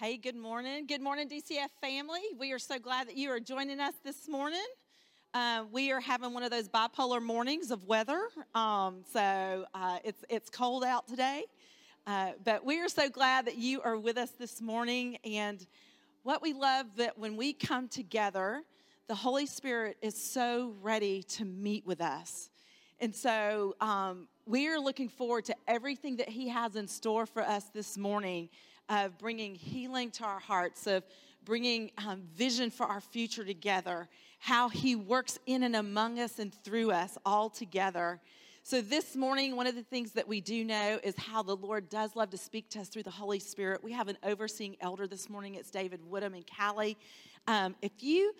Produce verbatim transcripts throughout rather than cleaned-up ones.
Hey, good morning. Good morning, D C F family. We are so glad that you are joining us this morning. Uh, we are having one of those bipolar mornings of weather, um, so uh, it's it's cold out today. Uh, but we are so glad that you are with us this morning. And what we love that when we come together, the Holy Spirit is so ready to meet with us. And so um, we are looking forward to everything that He has in store for us this morning. Of bringing healing to our hearts, of bringing um, vision for our future together, how He works in and among us and through us all together. So this morning, one of the things that we do know is how the Lord does love to speak to us through the Holy Spirit. We have an overseeing elder this morning. It's David Woodham and Callie. Um, if you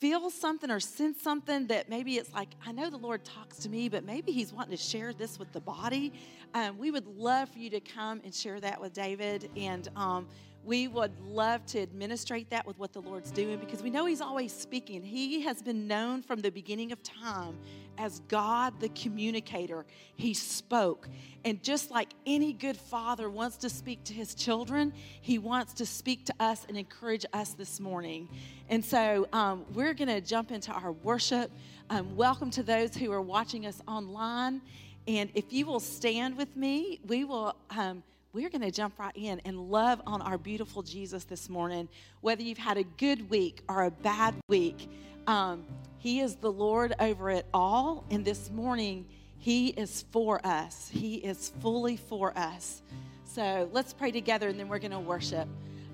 feel something or sense something that maybe it's like, I know the Lord talks to me, but maybe He's wanting to share this with the body. Um, we would love for you to come and share that with David. And um, we would love to administrate that with what the Lord's doing, because we know He's always speaking. He has been known from the beginning of time as God the communicator. He spoke. And just like any good father wants to speak to his children, He wants to speak to us and encourage us this morning. And so um, we're going to jump into our worship. Um, welcome to those who are watching us online. And if you will stand with me, we will... Um, We're going to jump right in and love on our beautiful Jesus this morning. Whether you've had a good week or a bad week, um, He is the Lord over it all. And this morning, He is for us. He is fully for us. So let's pray together, and then we're going to worship.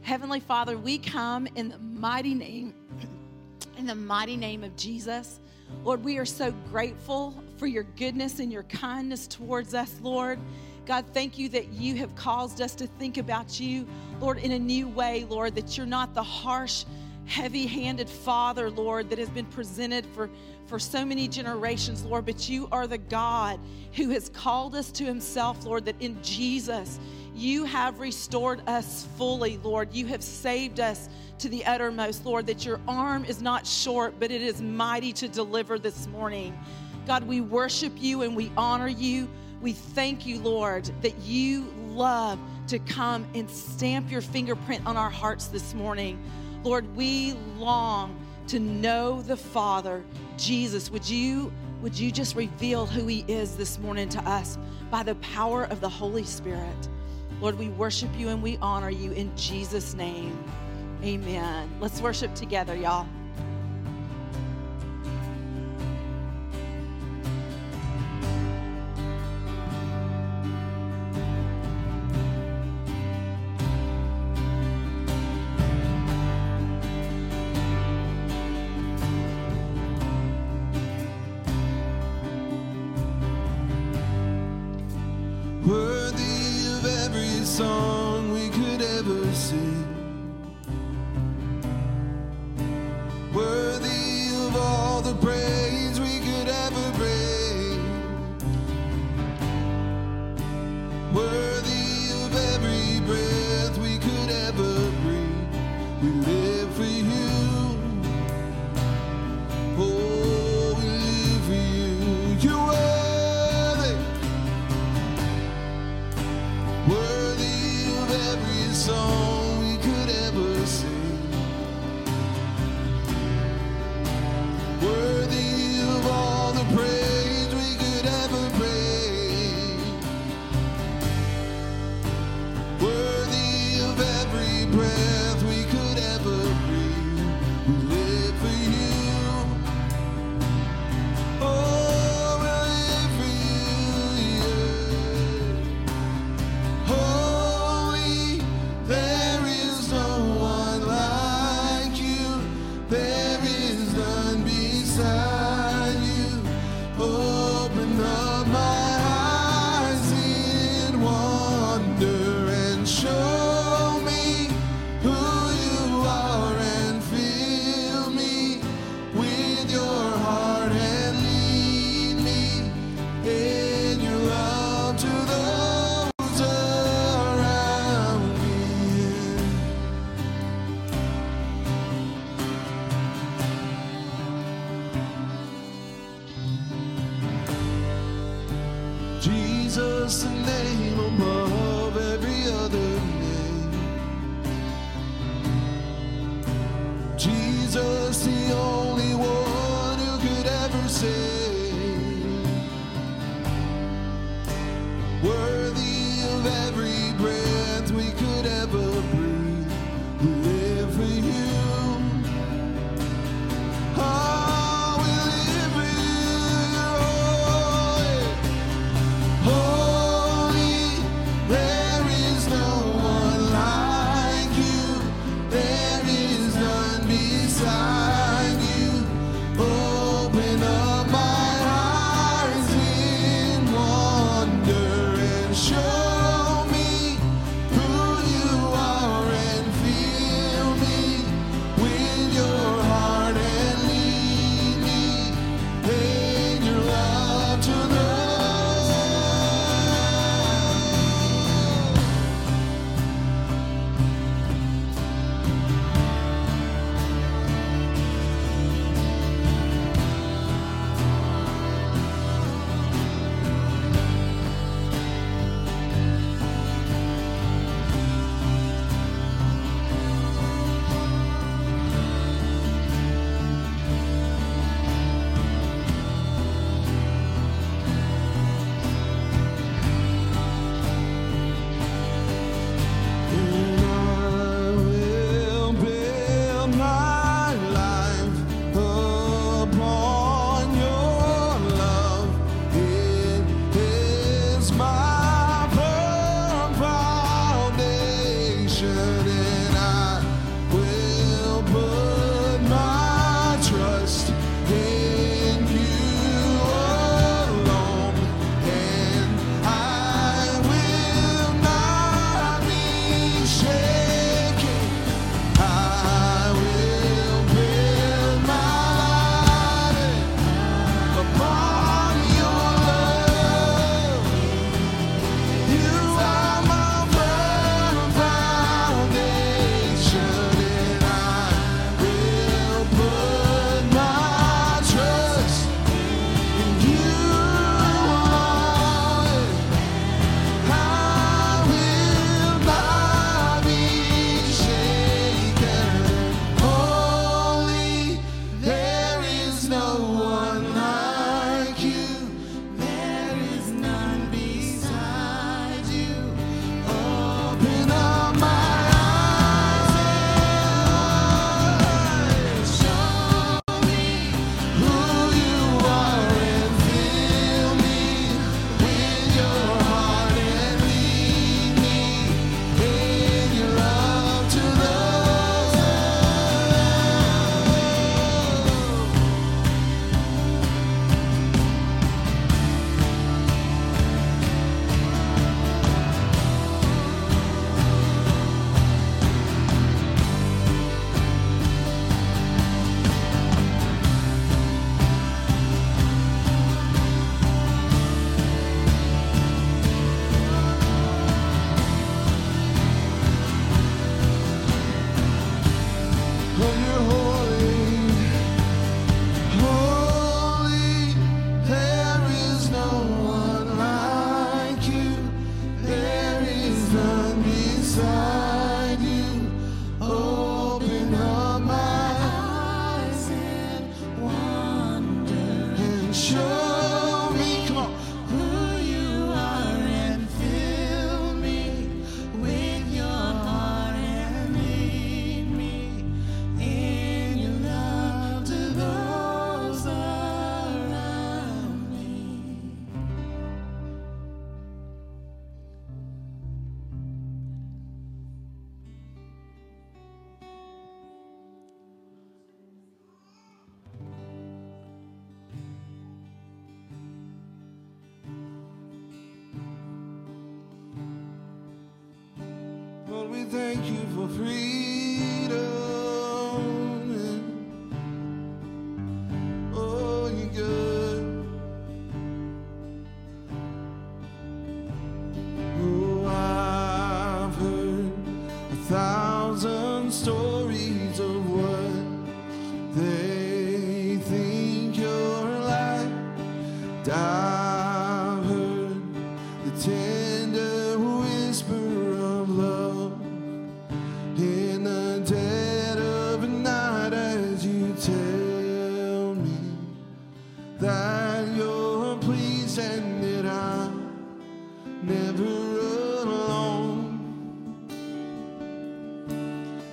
Heavenly Father, we come in the mighty name, in the mighty name of Jesus. Lord, we are so grateful for Your goodness and Your kindness towards us, Lord. God, thank You that You have caused us to think about You, Lord, in a new way, Lord, that You're not the harsh, heavy-handed Father, Lord, that has been presented for, for so many generations, Lord, but You are the God who has called us to Himself, Lord, that in Jesus, You have restored us fully, Lord. You have saved us to the uttermost, Lord, that Your arm is not short, but it is mighty to deliver this morning. God, we worship You and we honor You. We thank You, Lord, that You love to come and stamp Your fingerprint on our hearts this morning. Lord, we long to know the Father. Jesus, would you, would you just reveal who He is this morning to us by the power of the Holy Spirit? Lord, we worship You and we honor You in Jesus' name. Amen. Let's worship together, y'all. Jesus, the name above every other name.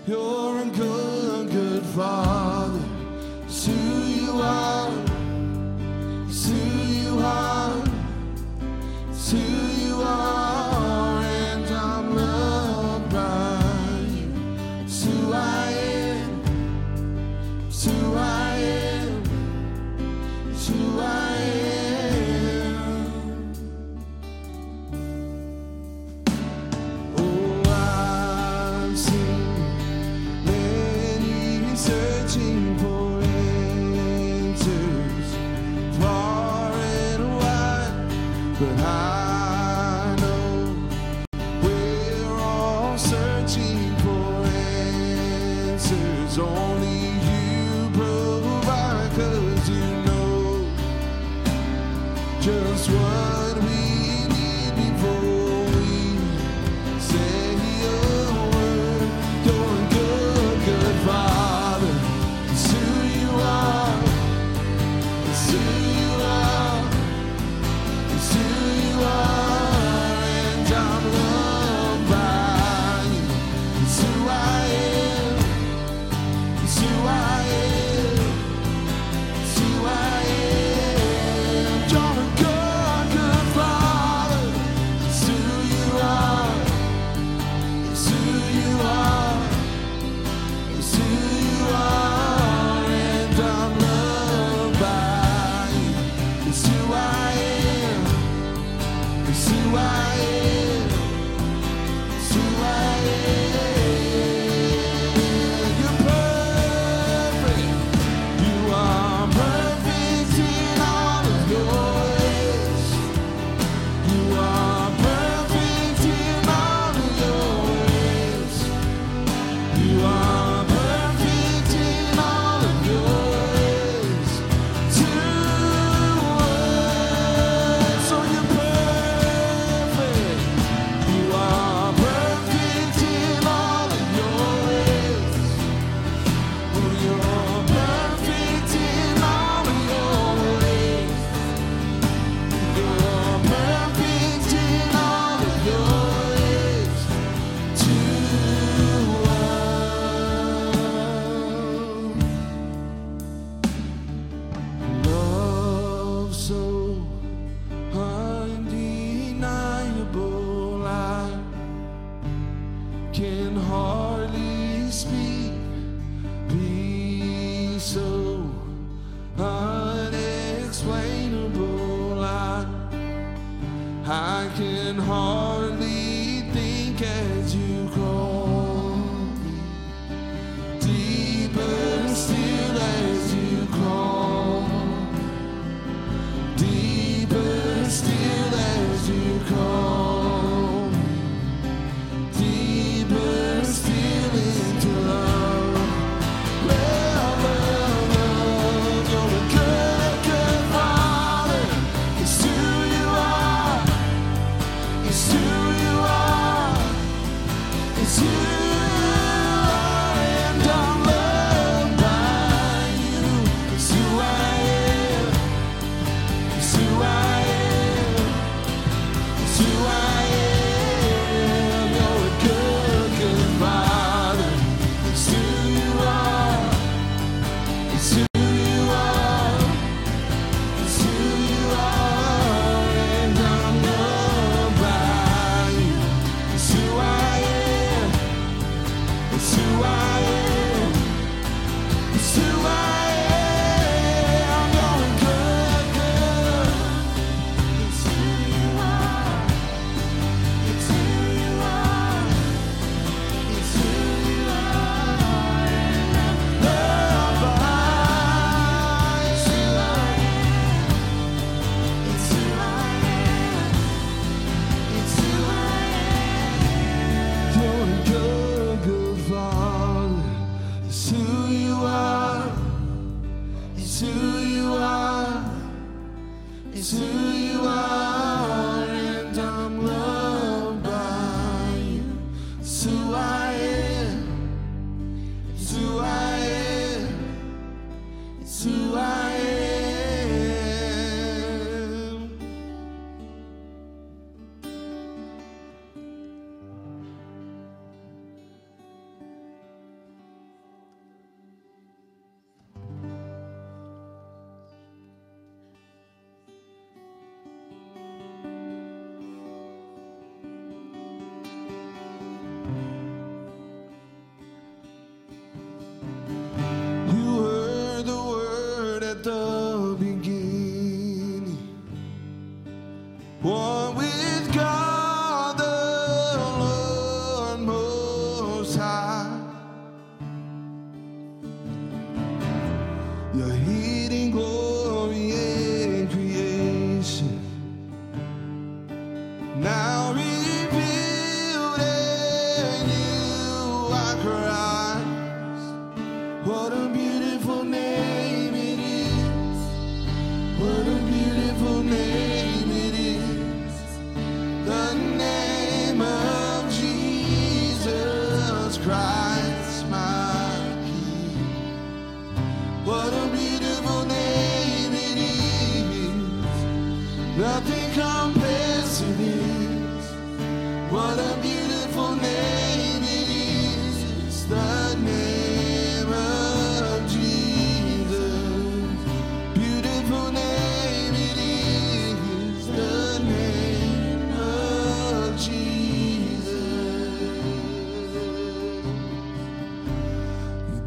You're a good, good Father. It's who you are. It's who you are. It's who you are. And I'm loved by you. It's who I am. It's who I am. It's who I am. Oh, I've seen many searching for.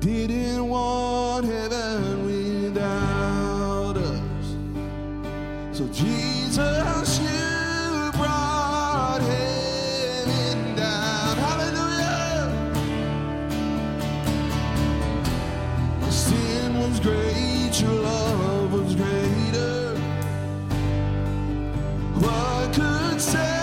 didn't want heaven without us. So Jesus, you brought heaven down. Hallelujah. Your sin was great, your love was greater. What could say?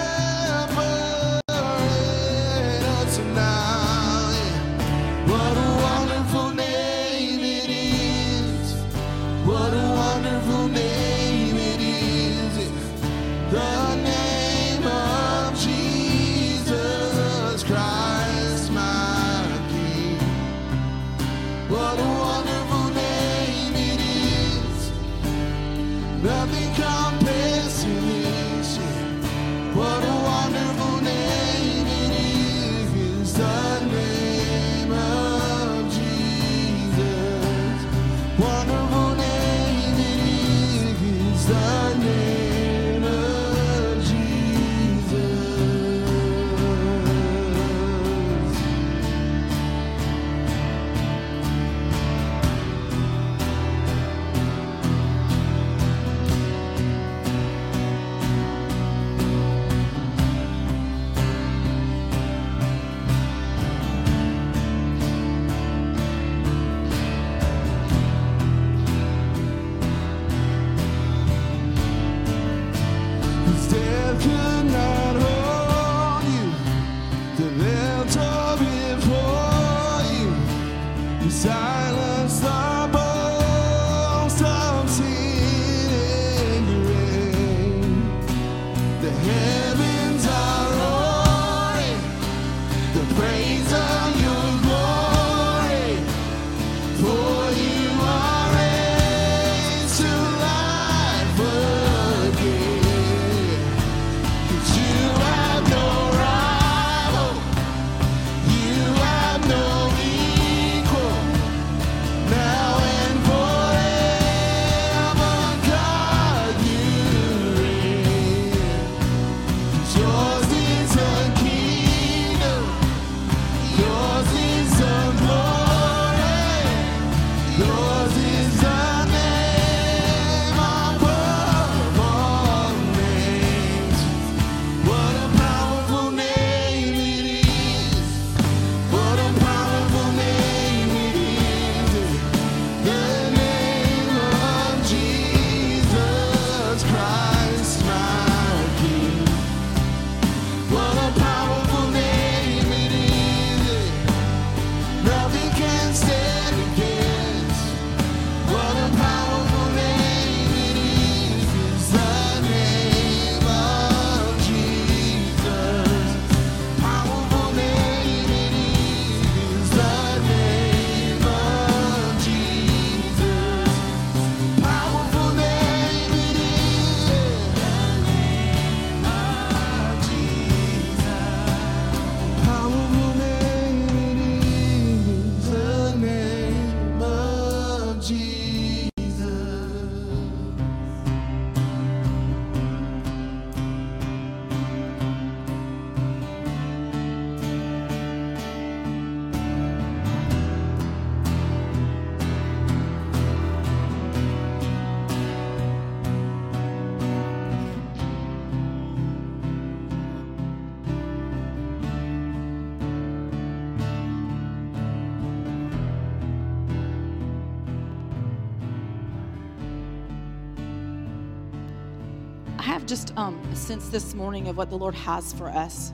Just um, a sense this morning of what the Lord has for us.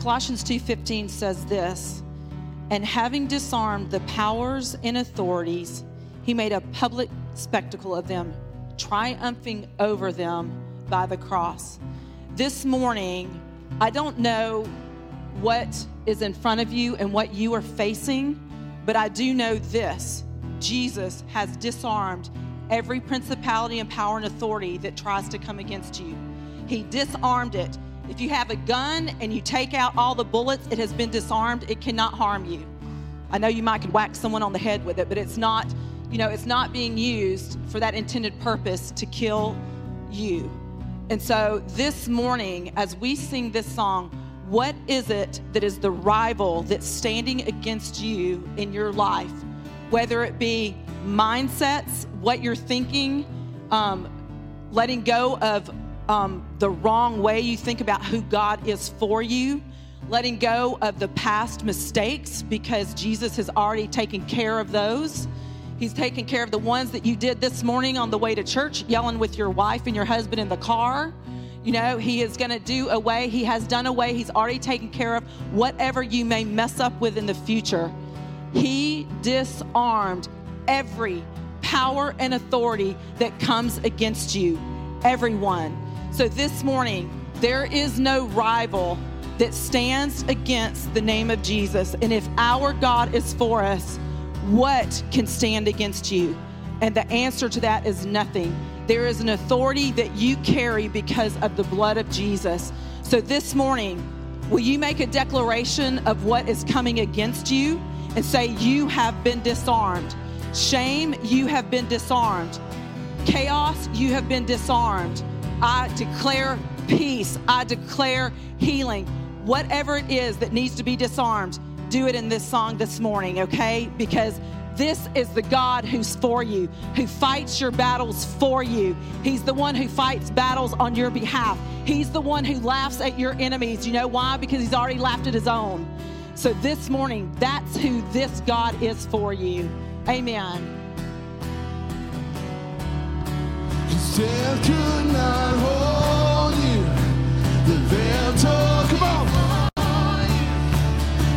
Colossians two fifteen says this, and having disarmed the powers and authorities, he made a public spectacle of them, triumphing over them by the cross. This morning, I don't know what is in front of you and what you are facing, but I do know this. Jesus has disarmed every principality and power and authority that tries to come against you. He disarmed it. If you have a gun and you take out all the bullets, it has been disarmed. It cannot harm you. I know you might could whack someone on the head with it, but it's not, you know, it's not being used for that intended purpose to kill you. And so this morning, as we sing this song, what is it that is the rival that's standing against you in your life? whether it be mindsets, what you're thinking, um, letting go of um, the wrong way you think about who God is for you, letting go of the past mistakes because Jesus has already taken care of those. He's taken care of the ones that you did this morning on the way to church, yelling with your wife and your husband in the car. You know, he is going to do away. He has done away. He's already taken care of whatever you may mess up with in the future. He disarmed every power and authority that comes against you, everyone. So this morning, there is no rival that stands against the name of Jesus. And if our God is for us, what can stand against you? And the answer to that is nothing. There is an authority that you carry because of the blood of Jesus. So this morning, will you make a declaration of what is coming against you and say, you have been disarmed. Shame, you have been disarmed. Chaos, you have been disarmed. I declare peace. I declare healing. Whatever it is that needs to be disarmed, do it in this song this morning, okay? Because this is the God who's for you, who fights your battles for you. He's the one who fights battles on your behalf. He's the one who laughs at your enemies. You know why? Because he's already laughed at his own. So this morning, that's who this God is for you. Amen. Cause death could not hold you. The veil tore, come on.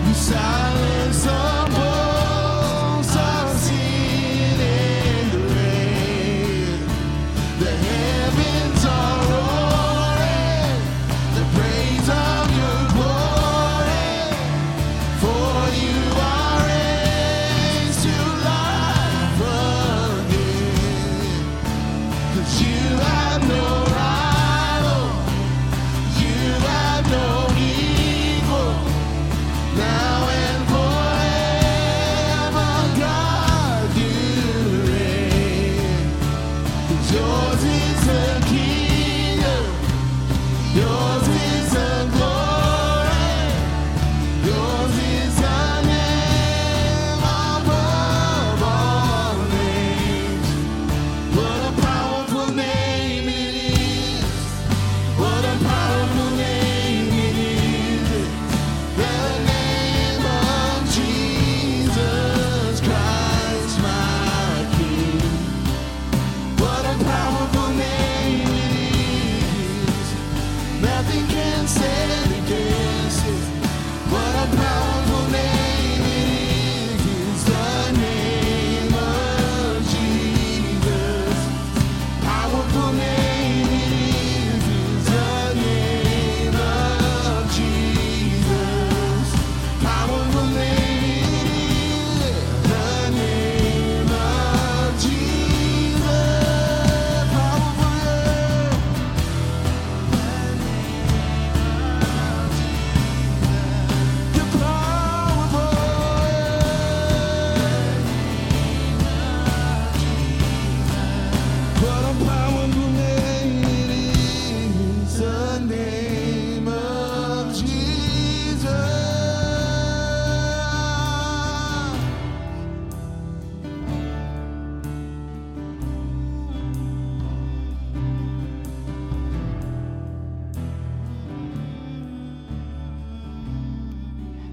You silence the wolves of sin and rain. The heavens are roaring. The praise of your glory. For you are raised to life again. Cause you have no rival. You have no equal. Now and forever, God, you reign. Cause yours is the kingdom. Yours is the glory. Yours is the name above all names. What a powerful name it is. What a powerful name it is. The name of Jesus Christ, my King. What a powerful name it is. Nothing can stand against it. What a powerful name it is. It's the name of Jesus. Powerful name it is. It's the name of Jesus. Powerful name it is. The name of Jesus. Powerful name. The powerful name it is, the name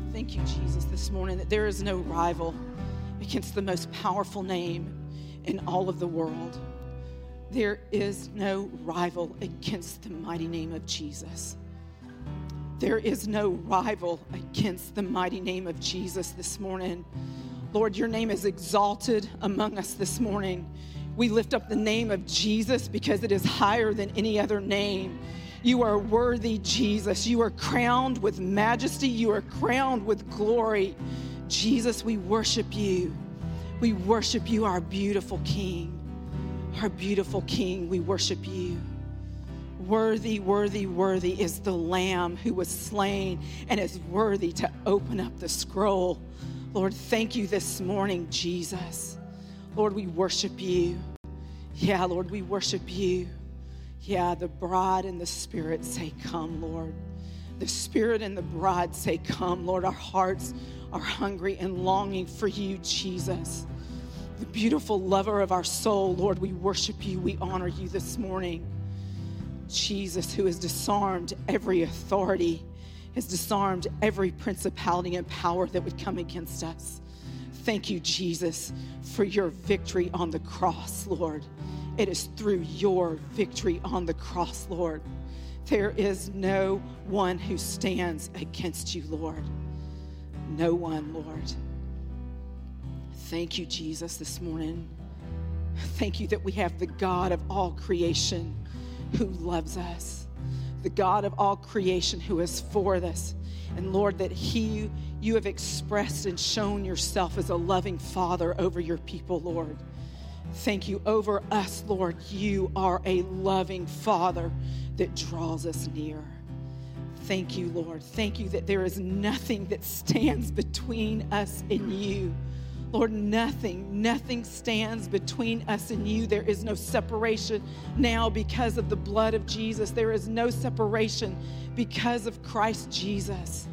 of Jesus. Thank you, Jesus, this morning that there is no rival against the most powerful name in all of the world. There is no rival against the mighty name of Jesus. There is no rival against the mighty name of Jesus this morning. Lord, your name is exalted among us this morning. We lift up the name of Jesus because it is higher than any other name. You are worthy, Jesus. You are crowned with majesty. You are crowned with glory. Jesus, we worship you. We worship you, our beautiful King. Our beautiful King, we worship you. Worthy, worthy, worthy is the Lamb who was slain and is worthy to open up the scroll. Lord, thank you this morning, Jesus. Lord, we worship you. Yeah, Lord, we worship you. Yeah, the bride and the Spirit say, come, Lord. The Spirit and the bride say, come, Lord. Our hearts are hungry and longing for you, Jesus. the beautiful lover of our soul. Lord, we worship you. We honor you this morning. Jesus, who has disarmed every authority, has disarmed every principality and power that would come against us. Thank you, Jesus, for your victory on the cross, Lord. It is through your victory on the cross, Lord. There is no one who stands against you, Lord. No one, Lord. Thank you, Jesus, this morning. Thank you that we have the God of all creation who loves us, the God of all creation who is for us. And Lord, that he, you have expressed and shown yourself as a loving Father over your people, Lord. Thank you over us, Lord. You are a loving Father that draws us near. Thank you, Lord. Thank you that there is nothing that stands between us and you. Lord, nothing, nothing stands between us and you. There is no separation now because of the blood of Jesus. There is no separation because of Christ Jesus.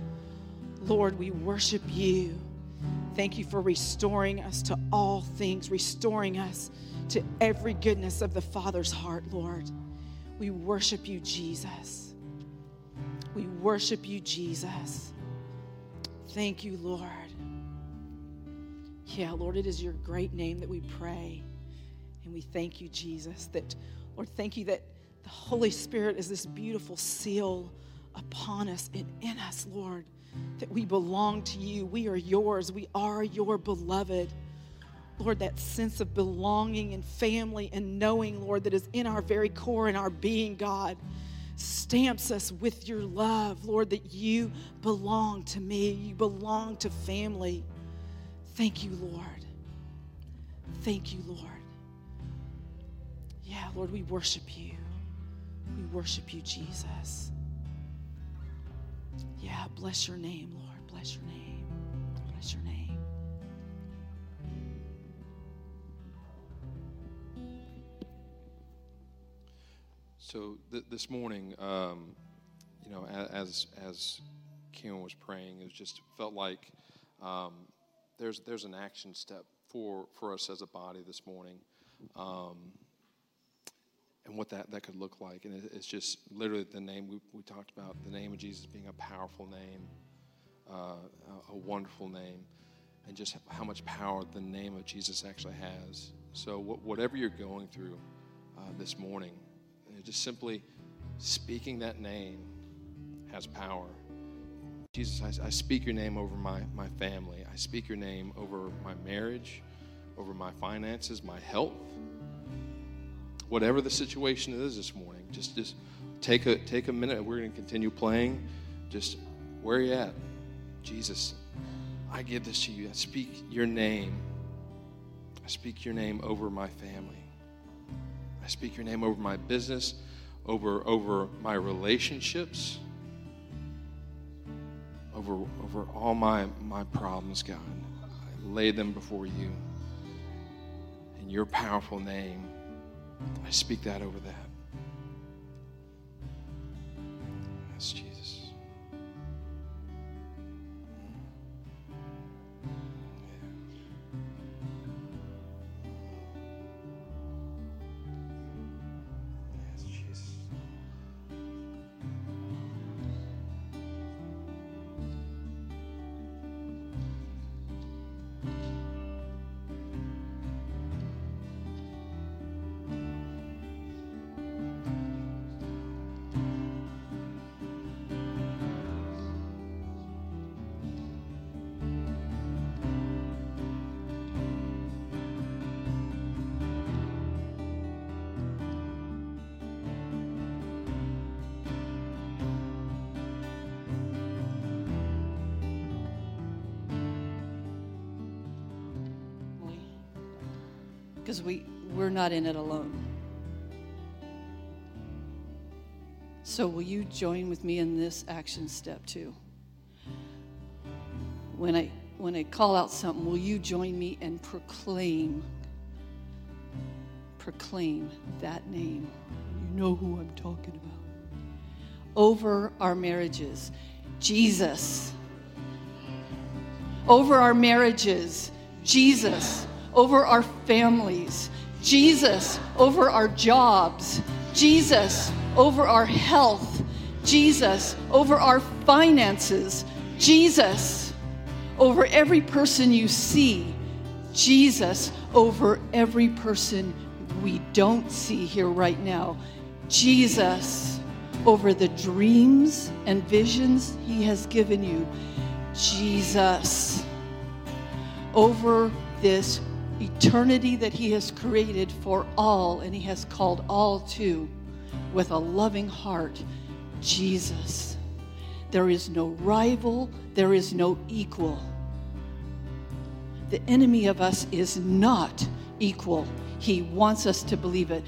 Lord, we worship you. Thank you for restoring us to all things, restoring us to every goodness of the Father's heart, Lord. We worship you, Jesus. We worship you, Jesus. Thank you, Lord. Yeah, Lord, it is your great name that we pray. And we thank you, Jesus, that, Lord, thank you that the Holy Spirit is this beautiful seal upon us and in us, Lord, that we belong to you. We are yours. We are your beloved. Lord, that sense of belonging and family and knowing, Lord, that is in our very core and our being, God, stamps us with your love, Lord, that you belong to me. You belong to family. Thank you, Lord. Thank you, Lord. Yeah, Lord, we worship you. We worship you, Jesus. Yeah, bless your name, Lord. Bless your name. Bless your name. So th- this morning, um, you know, as as Karen was praying, it just felt like um, There's there's an action step for, for us as a body this morning, um, and what that, that could look like. And it, it's just literally the name we, we talked about, the name of Jesus being a powerful name, uh, a, a wonderful name, and just how much power the name of Jesus actually has. So wh- whatever you're going through uh, this morning, just simply speaking that name has power. Jesus, I, I speak your name over my, my family. I speak your name over my marriage, over my finances, my health. Whatever the situation is this morning, just, just take a take a minute. We're going to continue playing. Just where are you at? Jesus, I give this to you. I speak your name. I speak your name over my family. I speak your name over my business, over over my relationships. Over, over all my, my problems, God. I lay them before you. In your powerful name, I speak that over that. That's Jesus. Because we, we're not in it alone. So will you join with me in this action step too? When I when I call out something, will you join me and proclaim, proclaim that name? You know who I'm talking about. Over our marriages, Jesus. Over our marriages, Jesus. over our families, Jesus over our jobs, Jesus over our health, Jesus over our finances, Jesus over every person you see, Jesus over every person we don't see here right now, Jesus over the dreams and visions he has given you, Jesus over this eternity that he has created for all and he has called all to with a loving heart, Jesus. There is no rival, there is no equal. The enemy of us is not equal. He wants us to believe it,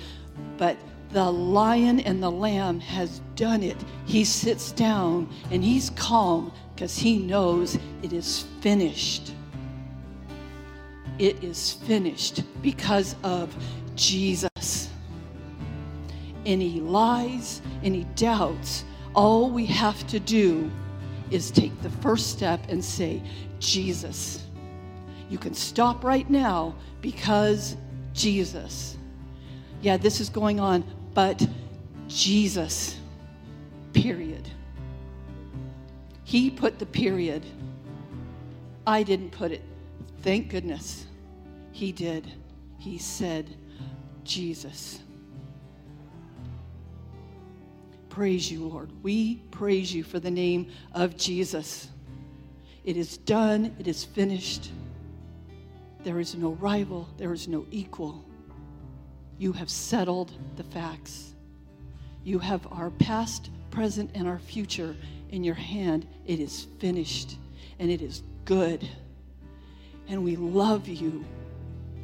but the lion and the lamb has done it. He sits down and he's calm because he knows it is finished. It is finished because of Jesus. Any lies, any doubts, all we have to do is take the first step and say, Jesus. You can stop right now because Jesus. Yeah, this is going on, but Jesus, period. He put the period. I didn't put it. Thank goodness he did. He said, Jesus. Praise you, Lord. We praise you for the name of Jesus. It is done. It is finished. There is no rival. There is no equal. You have settled the facts. You have our past, present, and our future in your hand. It is finished, and it is good. And we love you.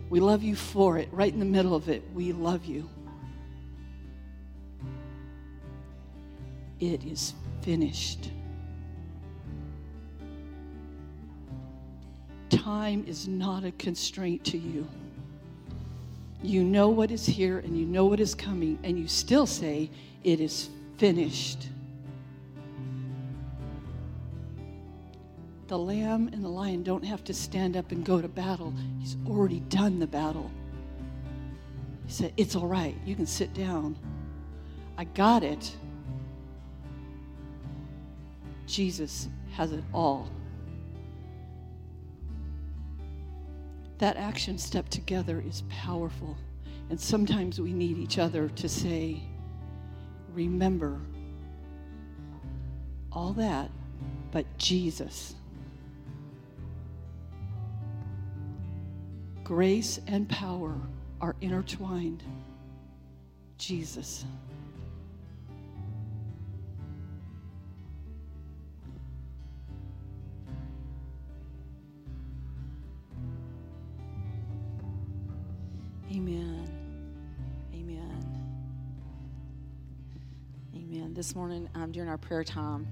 We love you for it. Right in the middle of it, we love you. It is finished. Time is not a constraint to you. You know what is here and you know what is coming, and you still say, it is finished. The lamb and the lion don't have to stand up and go to battle. He's already done the battle. He said, it's all right. You can sit down. I got it. Jesus has it all. That action step together is powerful. And sometimes we need each other to say, remember all that, but Jesus. Grace and power are intertwined. Jesus. Amen. Amen. Amen. This morning, um, during our prayer time,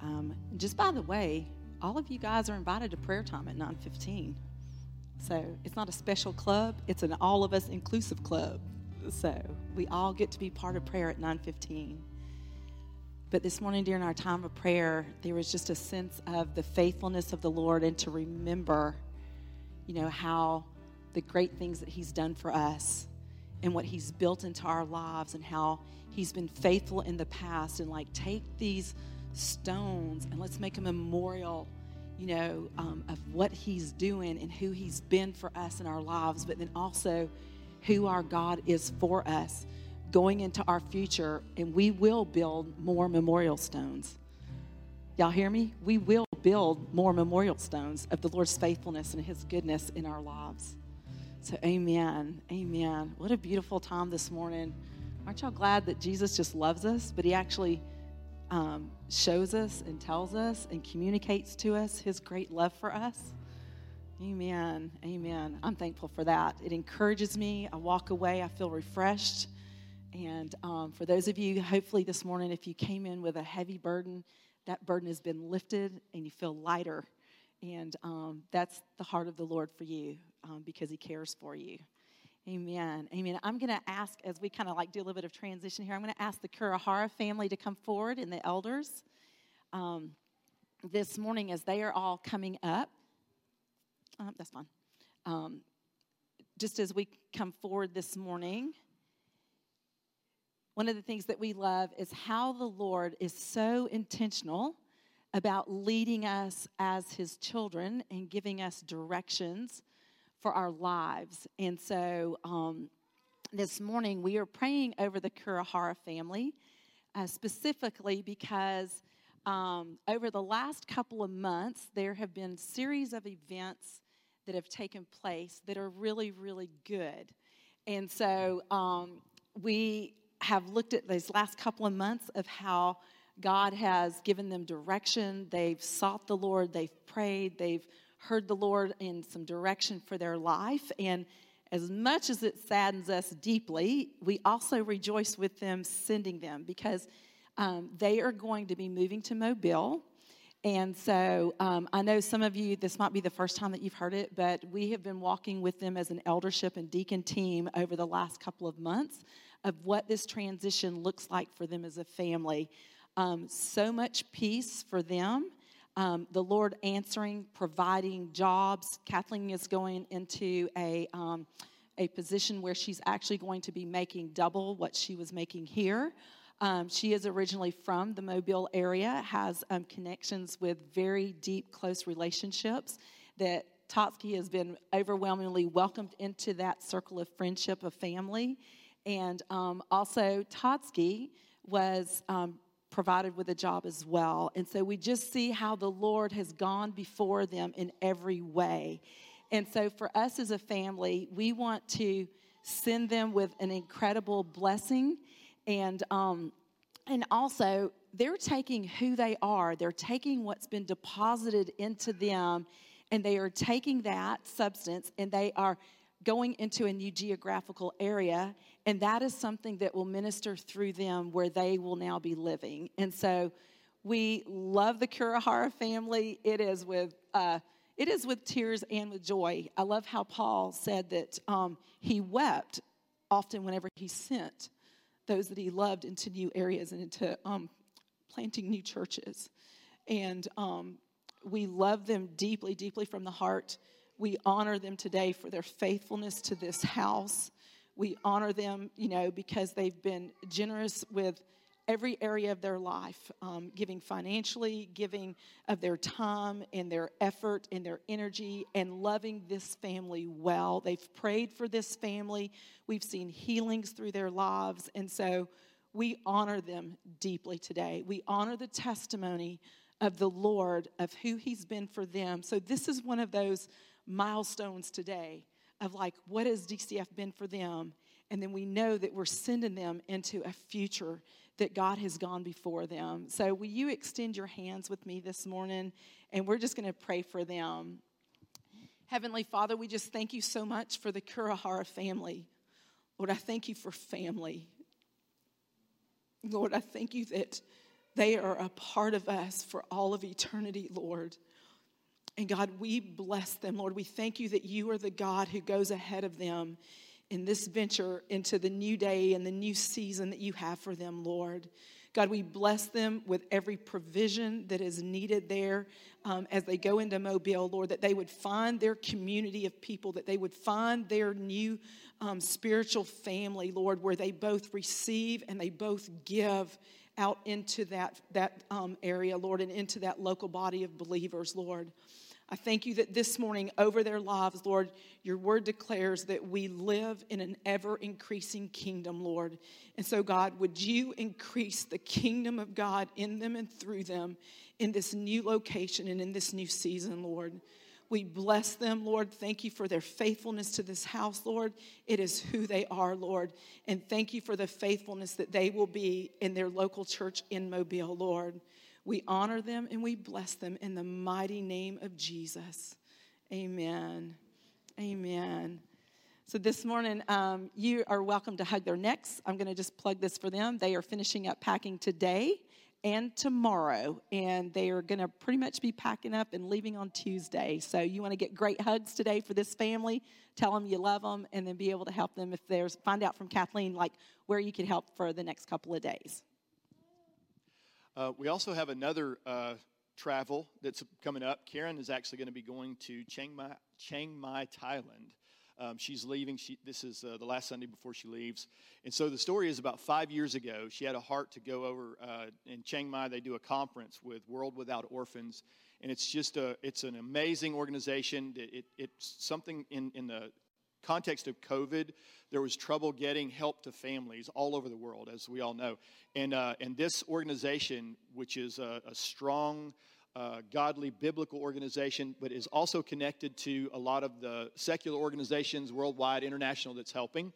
um, just by the way, all of you guys are invited to prayer time at nine fifteen. So it's not a special club. It's an all of us inclusive club. So we all get to be part of prayer at nine fifteen. But this morning during our time of prayer, there was just a sense of the faithfulness of the Lord and to remember, you know, how the great things that he's done for us and what he's built into our lives and how he's been faithful in the past, and like take these stones and let's make a memorial, you know, um, of what he's doing and who he's been for us in our lives, but then also who our God is for us going into our future. And we will build more memorial stones. Y'all hear me? We will build more memorial stones of the Lord's faithfulness and his goodness in our lives. So amen, amen. What a beautiful time this morning. Aren't y'all glad that Jesus just loves us, but he actually um, shows us and tells us and communicates to us his great love for us? Amen, amen. I'm thankful for that. It encourages me. I walk away. I feel refreshed. And um, for those of you, hopefully this morning, if you came in with a heavy burden, that burden has been lifted and you feel lighter. And um, that's the heart of the Lord for you. Um, because he cares for you. Amen. Amen. I'm going to ask, as we kind of like do a little bit of transition here, I'm going to ask the Kurahara family to come forward and the elders um, this morning as they are all coming up. Um, that's fine. Um, just as we come forward this morning, one of the things that we love is how the Lord is so intentional about leading us as his children and giving us directions for our lives. And so um, this morning we are praying over the Kurahara family, uh, specifically because um, over the last couple of months, there have been a series of events that have taken place that are really, really good. And so um, we... have looked at these last couple of months of how God has given them direction. They've sought the Lord, they've prayed, they've heard the Lord in some direction for their life. And as much as it saddens us deeply, we also rejoice with them sending them, because um, they are going to be moving to Mobile. And so um, I know some of you, this might be the first time that you've heard it, but we have been walking with them as an eldership and deacon team over the last couple of months of what this transition looks like for them as a family. Um, so much peace for them. Um, the Lord answering, providing jobs. Kathleen is going into a um, a position where she's actually going to be making double what she was making here. Um, she is originally from the Mobile area, has um, connections with very deep, close relationships that Totsky has been overwhelmingly welcomed into that circle of friendship of family. And um, also Totsky was um, provided with a job as well. And so we just see how the Lord has gone before them in every way. And so for us as a family, we want to send them with an incredible blessing. And um, and also, they're taking who they are. They're taking what's been deposited into them, and they are taking that substance, and they are going into a new geographical area, and that is something that will minister through them where they will now be living. And so we love the Kurahara family. It is with... Uh, it is with tears and with joy. I love how Paul said that um, he wept often whenever he sent those that he loved into new areas and into um, planting new churches. And um, we love them deeply, deeply from the heart. We honor them today for their faithfulness to this house. We honor them, you know, because they've been generous with every area of their life, um, giving financially, giving of their time and their effort and their energy, and loving this family well. They've prayed for this family. We've seen healings through their lives, and so we honor them deeply today. We honor the testimony of the Lord, of who he's been for them. So this is one of those milestones today of like, what has D C F been for them? And then we know that we're sending them into a future that God has gone before them. So will you extend your hands with me this morning? And we're just going to pray for them. Heavenly Father, we just thank you so much for the Kurahara family. Lord, I thank you for family. Lord, I thank you that they are a part of us for all of eternity, Lord. And God, we bless them, Lord. We thank you that you are the God who goes ahead of them in this venture into the new day and the new season that you have for them, Lord. God, we bless them with every provision that is needed there um, as they go into Mobile, Lord, that they would find their community of people, that they would find their new um, spiritual family, Lord, where they both receive and they both give out into that, that um, area, Lord, and into that local body of believers, Lord. I thank you that this morning over their lives, Lord, your word declares that we live in an ever-increasing kingdom, Lord. And so, God, would you increase the kingdom of God in them and through them in this new location and in this new season, Lord. We bless them, Lord. Thank you for their faithfulness to this house, Lord. It is who they are, Lord. And thank you for the faithfulness that they will be in their local church in Mobile, Lord. We honor them and we bless them in the mighty name of Jesus. Amen. Amen. So this morning, um, you are welcome to hug their necks. I'm going to just plug this for them. They are finishing up packing today and tomorrow, and they are going to pretty much be packing up and leaving on Tuesday. So you want to get great hugs today for this family. Tell them you love them, and then be able to help them if there's, find out from Kathleen, like where you can help for the next couple of days. Uh, we also have another uh, travel that's coming up. Karen is actually going to be going to Chiang Mai, Chiang Mai, Thailand Um, she's leaving. She, this is uh, the last Sunday before she leaves. And so the story is about five years ago, she had a heart to go over uh, in Chiang Mai. They do a conference with World Without Orphans. And it's just a, it's an amazing organization. It, it, it's something in, in the context of COVID, there was trouble getting help to families all over the world, as we all know. And, uh, and this organization, which is a, a strong, Uh, godly biblical organization, but is also connected to a lot of the secular organizations worldwide, international, that's helping.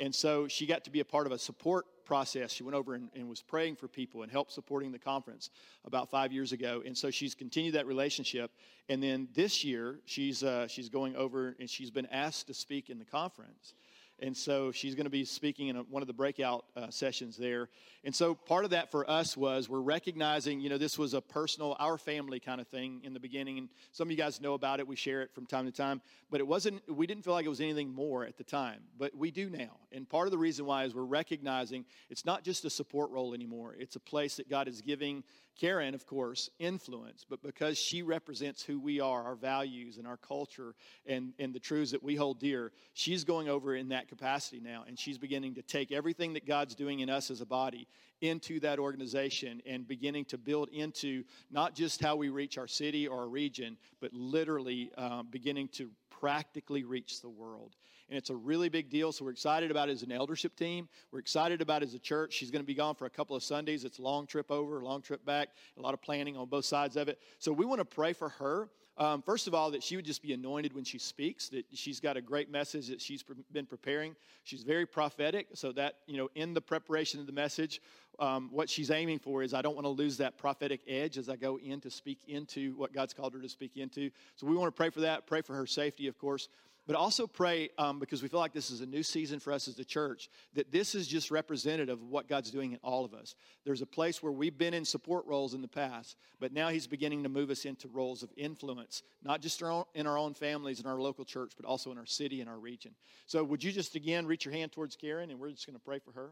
And so she got to be a part of a support process. She went over and, and was praying for people and helped supporting the conference about five years ago. And so she's continued that relationship. And then this year, she's uh, she's going over and she's been asked to speak in the conference. And so she's going to be speaking in a, one of the breakout uh, sessions there. And so part of that for us was we're recognizing, you know, this was a personal, our family kind of thing in the beginning. And some of you guys know about it. We share it from time to time. But it wasn't, we didn't feel like it was anything more at the time. But we do now. And part of the reason why is we're recognizing it's not just a support role anymore. It's a place that God is giving Karen, of course, influence, but because she represents who we are, our values and our culture and, and the truths that we hold dear, she's going over in that capacity now, and she's beginning to take everything that God's doing in us as a body into that organization and beginning to build into not just how we reach our city or our region, but literally um, beginning to practically reach the world. And it's a really big deal, so we're excited about it as an eldership team. We're excited about it as a church. She's going to be gone for a couple of Sundays. It's a long trip over, a long trip back, a lot of planning on both sides of it. So we want to pray for her. Um, first of all, that she would just be anointed when she speaks, that she's got a great message that she's pre- been preparing. She's very prophetic, so that, you know, in the preparation of the message, um, what she's aiming for is I don't want to lose that prophetic edge as I go in to speak into what God's called her to speak into. So we want to pray for that, pray for her safety, of course. But also pray, um, because we feel like this is a new season for us as the church, that this is just representative of what God's doing in all of us. There's a place where we've been in support roles in the past, but now he's beginning to move us into roles of influence, not just our own, in our own families, in our local church, but also in our city and our region. So would you just, again, reach your hand towards Karen, and we're just going to pray for her.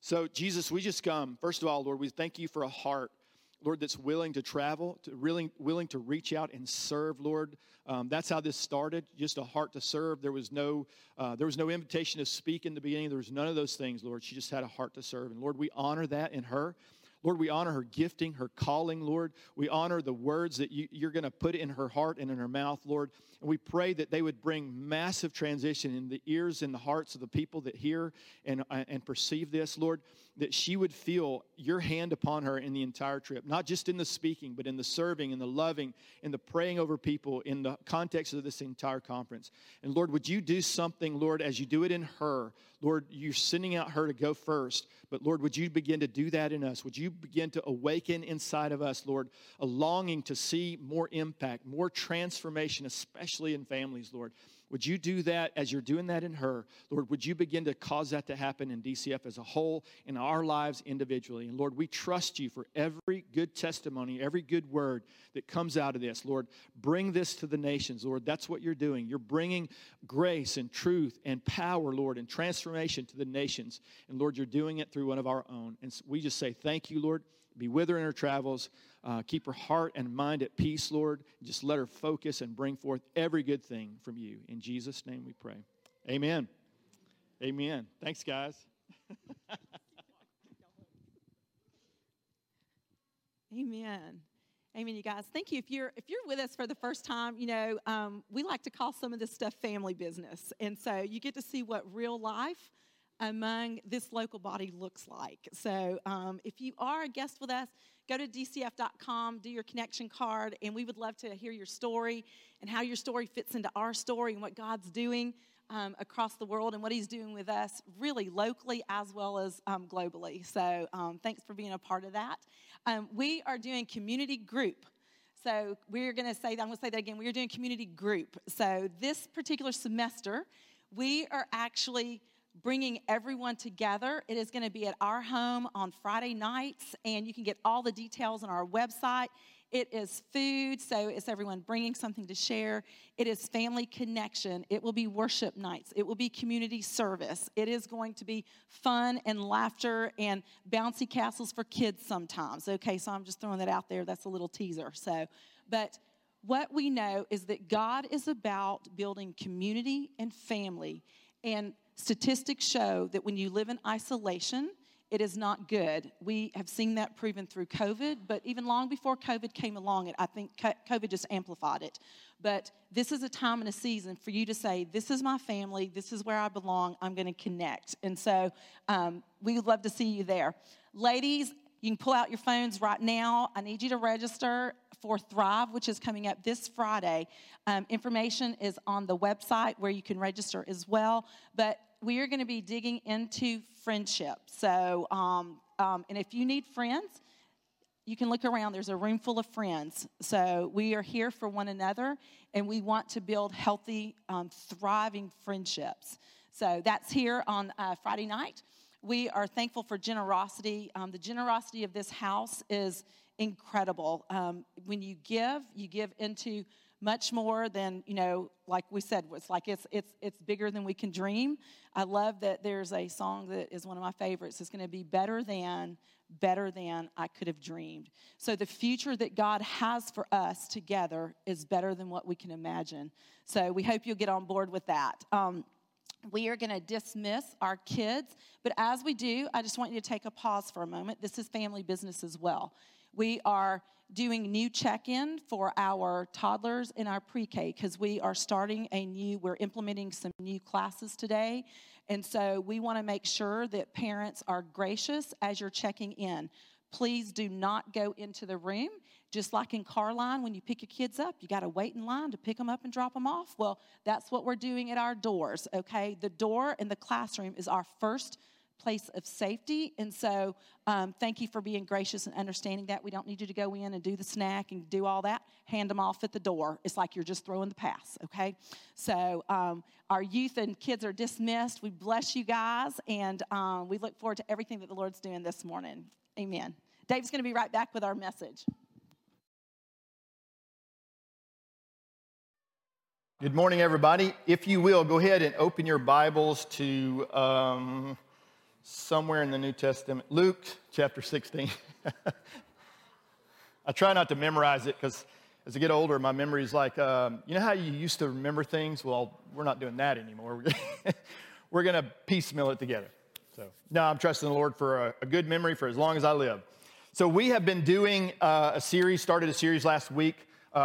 So, Jesus, we just come. First of all, Lord, we thank you for a heart, Lord, that's willing to travel, to really willing to reach out and serve, Lord. Um, that's how this started, just a heart to serve. There was no uh, there was no invitation to speak in the beginning. There was none of those things, Lord. She just had a heart to serve. And, Lord, we honor that in her. Lord, we honor her gifting, her calling, Lord. We honor the words that you, you're going to put in her heart and in her mouth, Lord. And we pray that they would bring massive transition in the ears and the hearts of the people that hear and, uh, and perceive this, Lord, that she would feel your hand upon her in the entire trip, not just in the speaking, but in the serving, in the loving, in the praying over people, in the context of this entire conference. And, Lord, would you do something, Lord, as you do it in her? Lord, you're sending out her to go first, but, Lord, would you begin to do that in us? Would you begin to awaken inside of us, Lord, a longing to see more impact, more transformation, especially in families, Lord? Would you do that as you're doing that in her? Lord, would you begin to cause that to happen in D C F as a whole, in our lives individually? And, Lord, we trust you for every good testimony, every good word that comes out of this. Lord, bring this to the nations, Lord. That's what you're doing. You're bringing grace and truth and power, Lord, and transformation to the nations. And, Lord, you're doing it through one of our own. And so we just say thank you, Lord. Be with her in her travels. Uh, keep her heart and mind at peace, Lord. Just let her focus and bring forth every good thing from you. In Jesus' name we pray. Amen. Amen. Thanks, guys. Amen. Amen, you guys. Thank you. If you're if you're with us for the first time, you know, um, we like to call some of this stuff family business. And so you get to see what real life among this local body looks like. So um, if you are a guest with us, go to D C F dot com, do your connection card, and we would love to hear your story and how your story fits into our story and what God's doing um, across the world and what he's doing with us really locally as well as um, globally. So um, thanks for being a part of that. Um, we are doing community group. So we're going to say, I'm going to say that again, we are doing community group. So this particular semester, we are actually bringing everyone together. It is going to be at our home on Friday nights, and you can get all the details on our website. It is food, so it's everyone bringing something to share. It is family connection. It will be worship nights. It will be community service. It is going to be fun and laughter and bouncy castles for kids sometimes. Okay, so I'm just throwing that out there. That's a little teaser. So, but what we know is that God is about building community and family. And statistics show that when you live in isolation, it is not good. We have seen that proven through COVID, but even long before COVID came along, I think COVID just amplified it. But this is a time and a season for you to say, this is my family, this is where I belong, I'm going to connect. And so um, we would love to see you there. Ladies, you can pull out your phones right now. I need you to register for Thrive, which is coming up this Friday. Um, information is on the website where you can register as well. But we are going to be digging into friendship. So, um, um, and if you need friends, you can look around. There's a room full of friends. So we are here for one another, and we want to build healthy, um, thriving friendships. So that's here on uh, Friday night. We are thankful for generosity. Um, the generosity of this house is incredible. Um, when you give, you give into much more than, you know, like we said, it's like it's it's it's bigger than we can dream. I love that there's a song that is one of my favorites. It's going to be better than, better than I could have dreamed. So the future that God has for us together is better than what we can imagine. So we hope you'll get on board with that. Um, we are going to dismiss our kids. But as we do, I just want you to take a pause for a moment. This is family business as well. We are doing new check-in for our toddlers and our pre-K because we are starting a new, we're implementing some new classes today. And so we want to make sure that parents are gracious as you're checking in. Please do not go into the room. Just like in car line, when you pick your kids up, you got to wait in line to pick them up and drop them off. Well, that's what we're doing at our doors, okay? The door in the classroom is our first place of safety, and so um, thank you for being gracious and understanding that. We don't need you to go in and do the snack and do all that. Hand them off at the door. It's like you're just throwing the pass, okay? So um, our youth and kids are dismissed. We bless you guys, and um, we look forward to everything that the Lord's doing this morning. Amen. Dave's going to be right back with our message. Good morning, everybody. If you will, go ahead and open your Bibles to um, somewhere in the New Testament, Luke chapter sixteen. I try not to memorize it because as I get older, my memory's like, um, you know how you used to remember things? Well, we're not doing that anymore. We're going to piecemeal it together. So, no, I'm trusting the Lord for a, a good memory for as long as I live. So we have been doing uh, a series, started a series last week,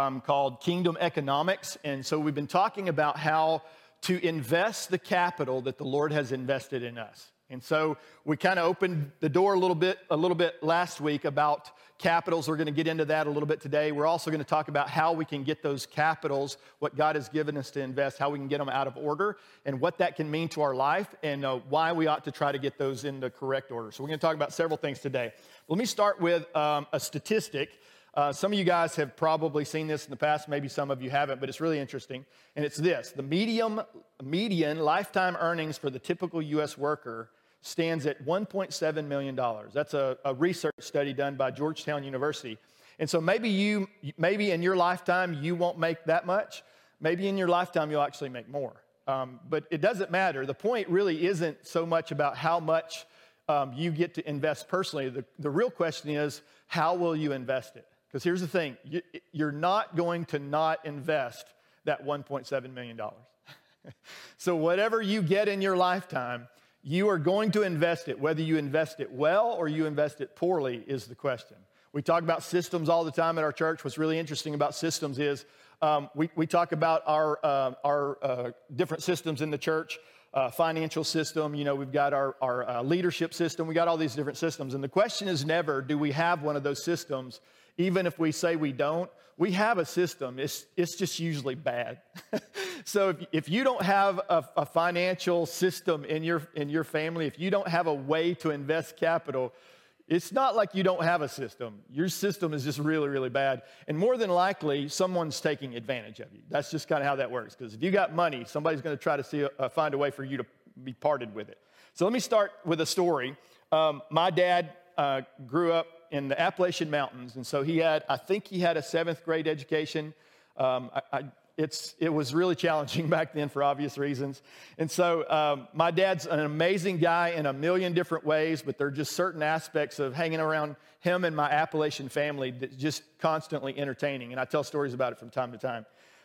Um, called Kingdom Economics. And so we've been talking about how to invest the capital that the Lord has invested in us. And so we kind of opened the door a little bit a little bit last week about capitals. We're going to get into that a little bit today. We're also going to talk about how we can get those capitals, what God has given us to invest, how we can get them out of order, and what that can mean to our life, and uh, why we ought to try to get those in the correct order. So we're going to talk about several things today. Let me start with um, a statistic. Uh, some of you guys have probably seen this in the past. Maybe some of you haven't, but it's really interesting. And it's this. The medium, median lifetime earnings for the typical U S worker stands at one point seven million dollars. That's a, a research study done by Georgetown University. And so maybe you, maybe in your lifetime you won't make that much. Maybe in your lifetime you'll actually make more. Um, but it doesn't matter. The point really isn't so much about how much um, you get to invest personally. The, the real question is, how will you invest it? Because here's the thing, you, you're not going to not invest that one point seven million dollars. So whatever you get in your lifetime, you are going to invest it. Whether you invest it well or you invest it poorly is the question. We talk about systems all the time at our church. What's really interesting about systems is um, we, we talk about our, uh, our uh, different systems in the church. Uh, financial system, you know, we've got our, our uh, leadership system. We got all these different systems. And the question is never, do we have one of those systems? Even if we say we don't, we have a system. It's it's just usually bad. So if, if you don't have a, a financial system in your in your family, if you don't have a way to invest capital, it's not like you don't have a system. Your system is just really, really bad. And more than likely, someone's taking advantage of you. That's just kind of how that works. Because if you got money, somebody's going to try to see uh, find a way for you to be parted with it. So let me start with a story. Um, my dad uh, grew up in the Appalachian Mountains. And so he had, I think he had a seventh grade education. Um, I, I, It's it was really challenging back then for obvious reasons. And so um, my dad's an amazing guy in a million different ways, but there are just certain aspects of hanging around him and my Appalachian family that's just constantly entertaining. And I tell stories about it from time to time.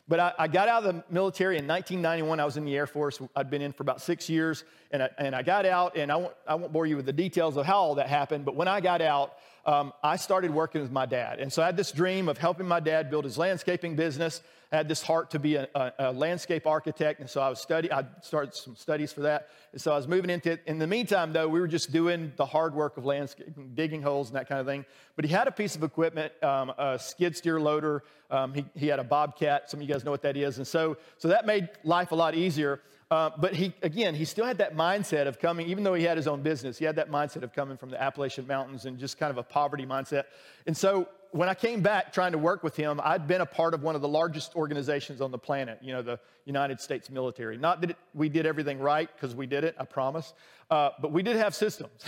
But I, I got out of the military in nineteen ninety-one. I was in the Air Force. I'd been in for about six years. And I, and I got out, and I won't, I won't bore you with the details of how all that happened. But when I got out, um, I started working with my dad. And so I had this dream of helping my dad build his landscaping business. I had this heart to be a, a, a landscape architect. And so I was study. I started some studies for that. And so I was moving into it. In the meantime, though, we were just doing the hard work of landscaping, digging holes and that kind of thing. But he had a piece of equipment, um, a skid steer loader. Um, he, he had a Bobcat. Some of you guys know what that is. And so, so that made life a lot easier. Uh, but he, again, he still had that mindset of coming, even though he had his own business, he had that mindset of coming from the Appalachian Mountains and just kind of a poverty mindset. And so when I came back trying to work with him, I'd been a part of one of the largest organizations on the planet, you know, the United States military. Not that it, we did everything right, because we did it, I promise, uh, but we did have systems,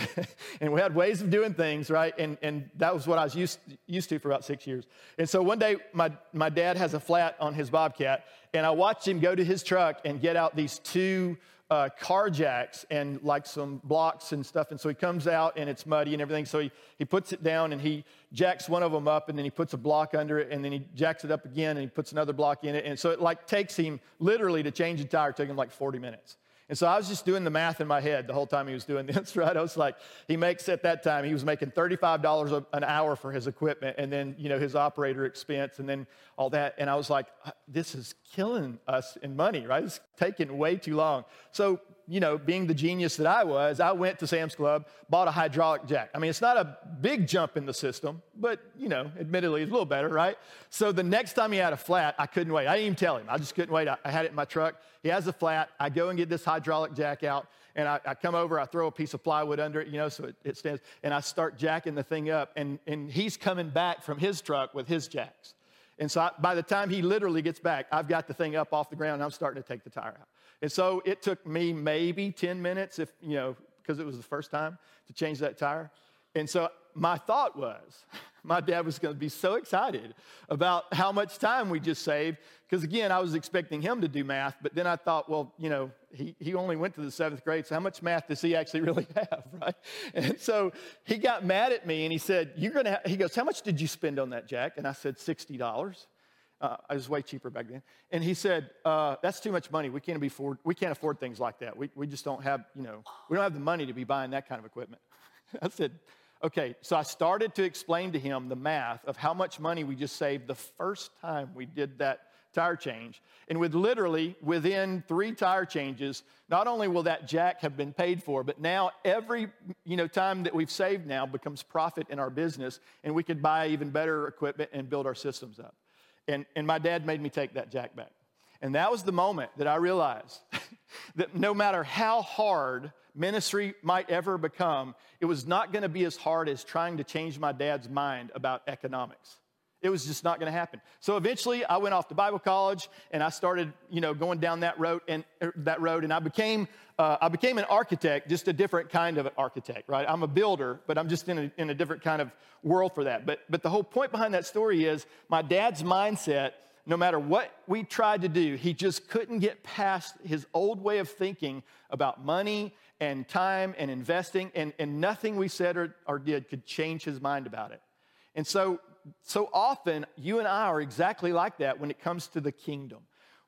and we had ways of doing things, right? And and that was what I was used, used to for about six years. And so one day, my, my dad has a flat on his Bobcat, and I watched him go to his truck and get out these two Uh, car jacks and like some blocks and stuff. And so he comes out and it's muddy and everything. So he, he puts it down and he jacks one of them up, and then he puts a block under it, and then he jacks it up again, and he puts another block in it. And so it like takes him literally to change a tire, took him like forty minutes. And so I was just doing the math in my head the whole time he was doing this, right? I was like, he makes at that time, he was making thirty-five dollars an hour for his equipment, and then, you know, his operator expense and then all that. And I was like, this is killing us in money, right? It's taking way too long. So, you know, being the genius that I was, I went to Sam's Club, bought a hydraulic jack. I mean, it's not a big jump in the system, but, you know, admittedly, it's a little better, right? So the next time he had a flat, I couldn't wait. I didn't even tell him. I just couldn't wait. I, I had it in my truck. He has a flat. I go and get this hydraulic jack out, and I, I come over. I throw a piece of plywood under it, you know, so it, it stands, and I start jacking the thing up, and, and he's coming back from his truck with his jacks. And so I, by the time he literally gets back, I've got the thing up off the ground, and I'm starting to take the tire out. And so it took me maybe ten minutes, if you know, because it was the first time, to change that tire. And so my thought was, my dad was going to be so excited about how much time we just saved, because, again, I was expecting him to do math, but then I thought, well, you know, he, he only went to the seventh grade, so how much math does he actually really have, right? And so he got mad at me, and he said, you're going to, he goes, how much did you spend on that jack? And I said, sixty dollars. Uh, it was way cheaper back then. And he said, uh, that's too much money. We can't, be afford, we can't afford things like that. We we just don't have, you know, we don't have the money to be buying that kind of equipment. I said, okay. So I started to explain to him the math of how much money we just saved the first time we did that tire change. And with literally within three tire changes, not only will that jack have been paid for, but now every, you know, time that we've saved now becomes profit in our business, and we could buy even better equipment and build our systems up. And, and my dad made me take that jack back. And that was the moment that I realized that no matter how hard ministry might ever become, it was not going to be as hard as trying to change my dad's mind about economics. It was just not going to happen. So eventually, I went off to Bible college, and I started, you know, going down that road. And er, that road, and I became, uh, I became an architect, just a different kind of an architect, right? I'm a builder, but I'm just in a, in a different kind of world for that. But, but the whole point behind that story is my dad's mindset. No matter what we tried to do, he just couldn't get past his old way of thinking about money and time and investing, and, and nothing we said or, or did could change his mind about it. And so. So often, you and I are exactly like that when it comes to the kingdom.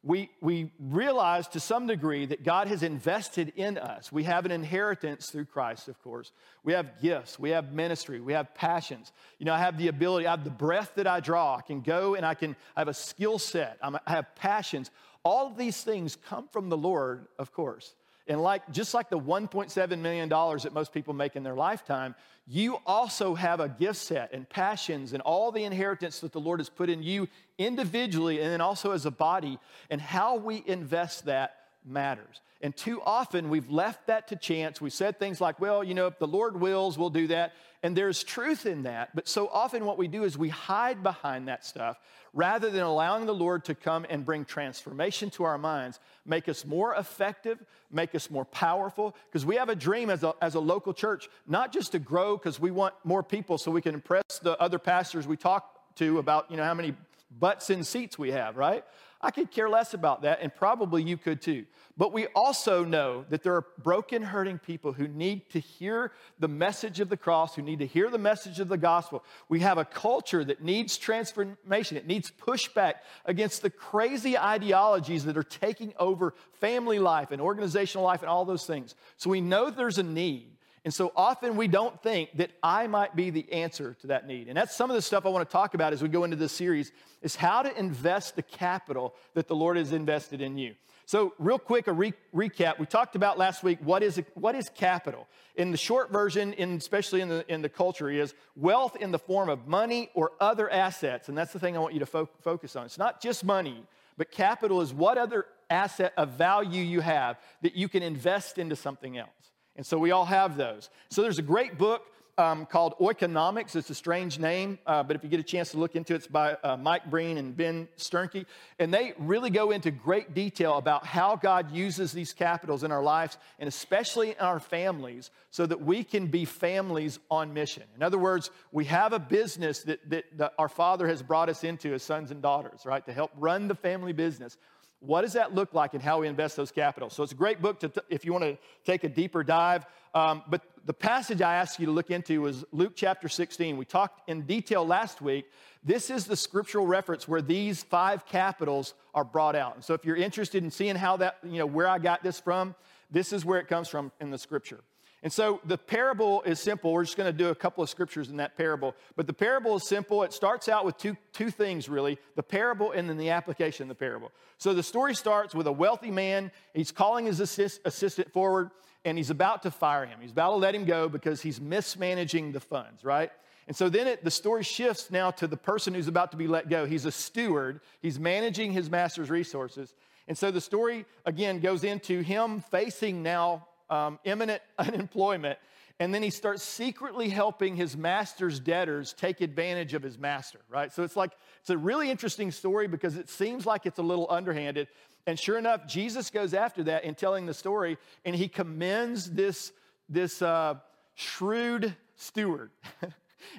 We we realize to some degree that God has invested in us. We have an inheritance through Christ, of course. We have gifts. We have ministry. We have passions. You know, I have the ability. I have the breath that I draw. I can go and I can. I have a skill set. I'm, I have passions. All of these things come from the Lord, of course. And like just like the one point seven million dollars that most people make in their lifetime, you also have a gift set and passions and all the inheritance that the Lord has put in you individually and then also as a body. And how we invest that matters. And too often we've left that to chance. We said things like, well, you know, if the Lord wills, we'll do that. And there's truth in that. But so often what we do is we hide behind that stuff rather than allowing the Lord to come and bring transformation to our minds, make us more effective, make us more powerful. Because we have a dream as a, as a local church, not just to grow because we want more people so we can impress the other pastors we talk to about, you know, how many butts in seats we have, right? I could care less about that, and probably you could too. But we also know that there are broken, hurting people who need to hear the message of the cross, who need to hear the message of the gospel. We have a culture that needs transformation. It needs pushback against the crazy ideologies that are taking over family life and organizational life and all those things. So we know there's a need. And so often we don't think that I might be the answer to that need. And that's some of the stuff I want to talk about as we go into this series, is how to invest the capital that the Lord has invested in you. So real quick, a re- recap. We talked about last week, what is what is capital? In the short version, in, especially in the, in the culture, is wealth in the form of money or other assets. And that's the thing I want you to fo- focus on. It's not just money, but capital is what other asset of value you have that you can invest into something else. And so we all have those. So there's a great book um, called Oikonomics. It's a strange name, uh, but if you get a chance to look into it, it's by uh, Mike Breen and Ben Sternke. And they really go into great detail about how God uses these capitals in our lives, and especially in our families, so that we can be families on mission. In other words, we have a business that, that, that our Father has brought us into as sons and daughters, right, to help run the family business. What does that look like, and how we invest those capitals? So it's a great book to t- if you want to take a deeper dive. Um, but the passage I asked you to look into was Luke chapter sixteen. We talked in detail last week. This is the scriptural reference where these five capitals are brought out. And so if you're interested in seeing how that, you know, where I got this from, this is where it comes from in the scripture. And so the parable is simple. We're just going to do a couple of scriptures in that parable. But the parable is simple. It starts out with two, two things, really, the parable and then the application of the parable. So the story starts with a wealthy man. He's calling his assist, assistant forward, and he's about to fire him. He's about to let him go because he's mismanaging the funds, right? And so then it, the story shifts now to the person who's about to be let go. He's a steward. He's managing his master's resources. And so the story, again, goes into him facing now Um, imminent unemployment, and then he starts secretly helping his master's debtors take advantage of his master, right? So it's like, it's a really interesting story because it seems like it's a little underhanded, and sure enough, Jesus goes after that in telling the story, and he commends this, this uh, shrewd steward.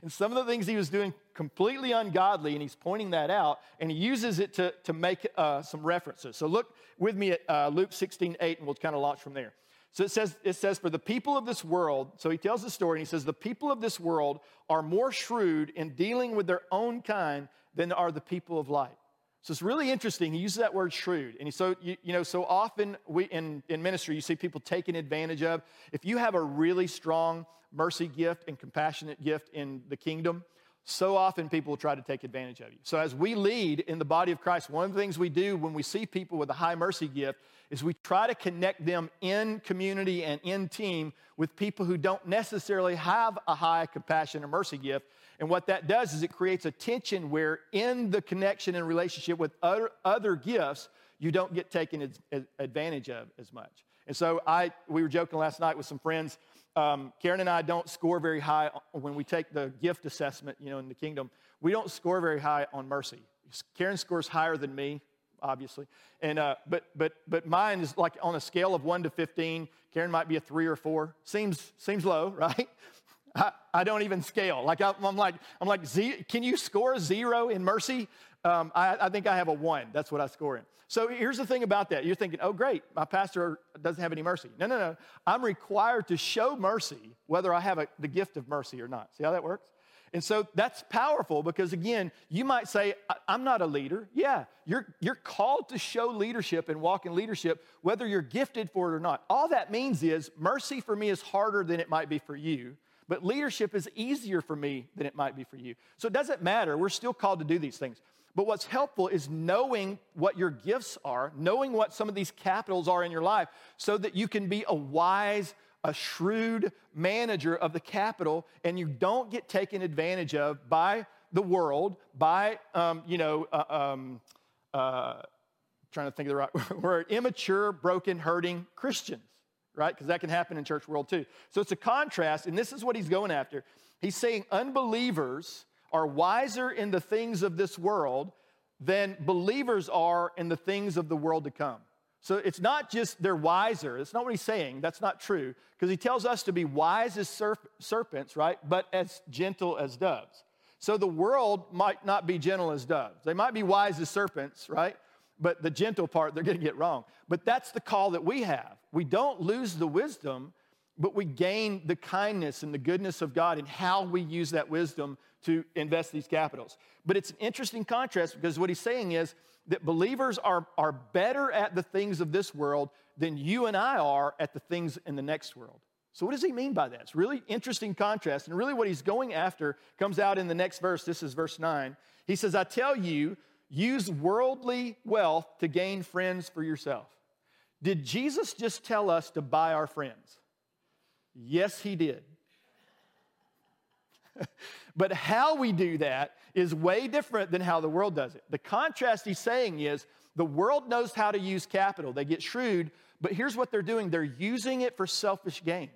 And some of the things he was doing completely ungodly, and he's pointing that out, and he uses it to, to make uh, some references. So look with me at uh, Luke sixteen eight, and we'll kind of launch from there. So it says, it says, for the people of this world, so he tells the story, and he says, the people of this world are more shrewd in dealing with their own kind than are the people of light. So it's really interesting. He uses that word shrewd. And so, you, you know, so often we in, in ministry, you see people taken advantage of. If you have a really strong mercy gift and compassionate gift in the kingdom, so often people will try to take advantage of you. So as we lead in the body of Christ, one of the things we do when we see people with a high mercy gift is we try to connect them in community and in team with people who don't necessarily have a high compassion or mercy gift. And what that does is it creates a tension where in the connection and relationship with other, other gifts, you don't get taken advantage of as much. And so I we were joking last night with some friends. Um, Karen and I don't score very high when we take the gift assessment, you know, in the kingdom. We don't score very high on mercy. Karen scores higher than me, obviously. And uh, but but but mine is like on a scale of one to fifteen. Karen might be a three or four. Seems seems low, right? I, I don't even scale. Like I, I'm like I'm like. Z, can you score a zero in mercy? Um, I, I think I have a one. That's what I score in. So here's the thing about that. You're thinking, oh, great, my pastor doesn't have any mercy. No, no, no. I'm required to show mercy whether I have a, the gift of mercy or not. See how that works? And so that's powerful because, again, you might say, I'm not a leader. Yeah, you're you're called to show leadership and walk in leadership whether you're gifted for it or not. All that means is mercy for me is harder than it might be for you. But leadership is easier for me than it might be for you. So it doesn't matter. We're still called to do these things. But what's helpful is knowing what your gifts are, knowing what some of these capitals are in your life, so that you can be a wise, a shrewd manager of the capital, and you don't get taken advantage of by the world, by, um, you know, uh, um, uh, trying to think of the right word, immature, broken, hurting Christians, right? Because that can happen in church world too. So it's a contrast, and this is what he's going after. He's saying unbelievers are wiser in the things of this world than believers are in the things of the world to come. So it's not just they're wiser. That's not what he's saying. That's not true. Because he tells us to be wise as serp- serpents, right? But as gentle as doves. So the world might not be gentle as doves. They might be wise as serpents, right? but the gentle part, they're going to get wrong. But that's the call that we have. We don't lose the wisdom, but we gain the kindness and the goodness of God and how we use that wisdom to invest these capitals. But it's an interesting contrast, because what he's saying is that believers are, are better at the things of this world than you and I are at the things in the next world. So what does he mean by that? It's really interesting contrast. And really what he's going after comes out in the next verse. This is verse nine. He says, I tell you, use worldly wealth to gain friends for yourself. Did Jesus just tell us to buy our friends? Yes, he did. But how we do that is way different than how the world does it. The contrast he's saying is the world knows how to use capital. They get shrewd, but here's what they're doing. They're using it for selfish gain.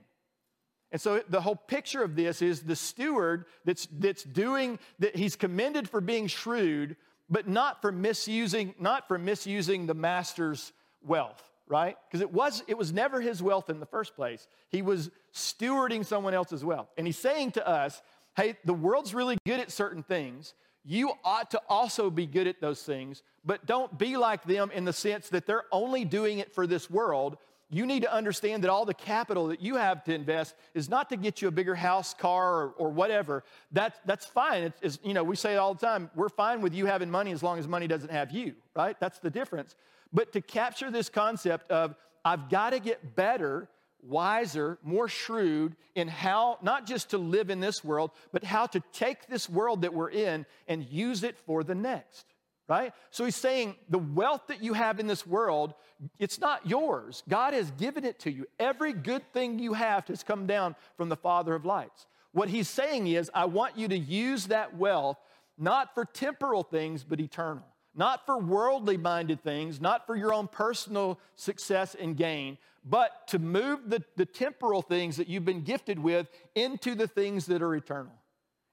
And so the whole picture of this is the steward that's that's doing, that he's commended for being shrewd, but not for misusing, not for misusing the master's wealth, right? Because it was it was never his wealth in the first place. He was stewarding someone else's wealth. And he's saying to us, hey, the world's really good at certain things. You ought to also be good at those things, but don't be like them in the sense that they're only doing it for this world. You need to understand that all the capital that you have to invest is not to get you a bigger house, car, or, or whatever. That, that's fine. It's, it's, you know, we say it all the time, we're fine with you having money as long as money doesn't have you, right? That's the difference. But to capture this concept of I've got to get better, wiser, more shrewd in how not just to live in this world, but how to take this world that we're in and use it for the next, right? So he's saying the wealth that you have in this world, it's not yours. God has given it to you. Every good thing you have has come down from the Father of lights. What he's saying is, I want you to use that wealth not for temporal things, but eternal. Not for worldly-minded things, not for your own personal success and gain, but to move the, the temporal things that you've been gifted with into the things that are eternal.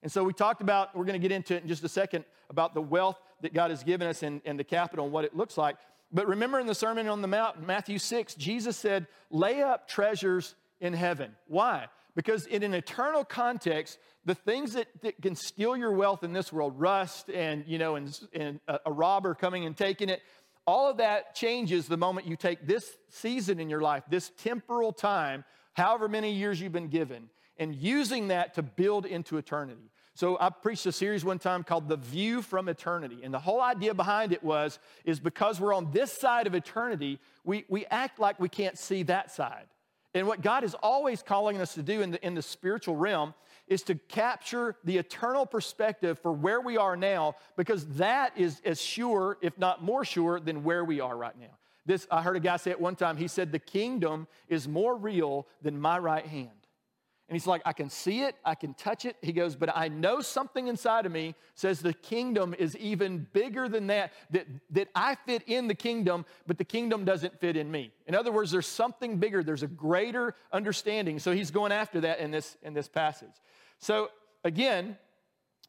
And so we talked about, we're going to get into it in just a second, about the wealth that God has given us and, and the capital and what it looks like. But remember in the Sermon on the Mount, in Matthew six, Jesus said, lay up treasures in heaven. Why? Because in an eternal context, the things that, that can steal your wealth in this world, rust and, you know, and, and a robber coming and taking it, all of that changes the moment you take this season in your life, this temporal time, however many years you've been given, and using that to build into eternity. So I preached a series one time called The View from Eternity. And the whole idea behind it was, is because we're on this side of eternity, we, we act like we can't see that side. And what God is always calling us to do in the, in the spiritual realm is to capture the eternal perspective for where we are now, because that is as sure, if not more sure, than where we are right now. This, I heard a guy say it one time. He said, the kingdom is more real than my right hand. And he's like, I can see it, I can touch it. He goes, but I know something inside of me says the kingdom is even bigger than that, that, that I fit in the kingdom, but the kingdom doesn't fit in me. In other words, there's something bigger. There's a greater understanding. So he's going after that in this, in this passage. So again,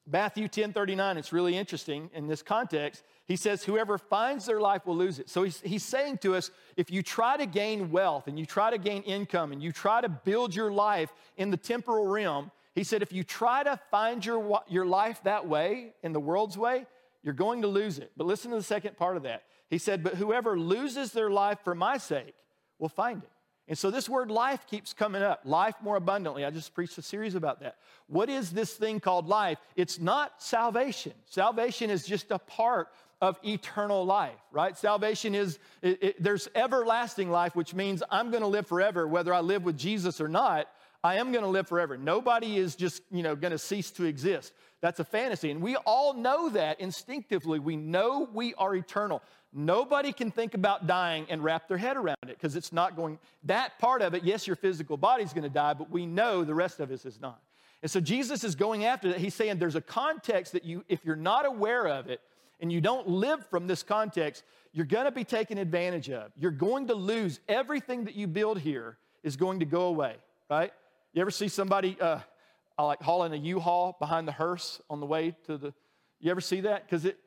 Matthew ten thirty-nine, it's really interesting in this context. He says, whoever finds their life will lose it. So he's, he's saying to us, if you try to gain wealth and you try to gain income and you try to build your life in the temporal realm, he said, if you try to find your, your life that way, in the world's way, you're going to lose it. But listen to the second part of that. He said, but whoever loses their life for my sake will find it. And so this word life keeps coming up, life more abundantly. I just preached a series about that. What is this thing called life? It's not salvation. Salvation is just a part of eternal life, right? Salvation is, it, it, there's everlasting life, which means I'm going to live forever. Whether I live with Jesus or not, I am going to live forever. Nobody is just, you know, going to cease to exist. That's a fantasy. And we all know that instinctively. We know we are eternal. Nobody can think about dying and wrap their head around it, because it's not going, that part of it, yes, your physical body's going to die, but we know the rest of us is not. And so Jesus is going after that. He's saying there's a context that you, if you're not aware of it and you don't live from this context, you're going to be taken advantage of. You're going to lose. Everything that you build here is going to go away, right? You ever see somebody uh, like hauling a U-Haul behind the hearse on the way to the, you ever see that? Because it...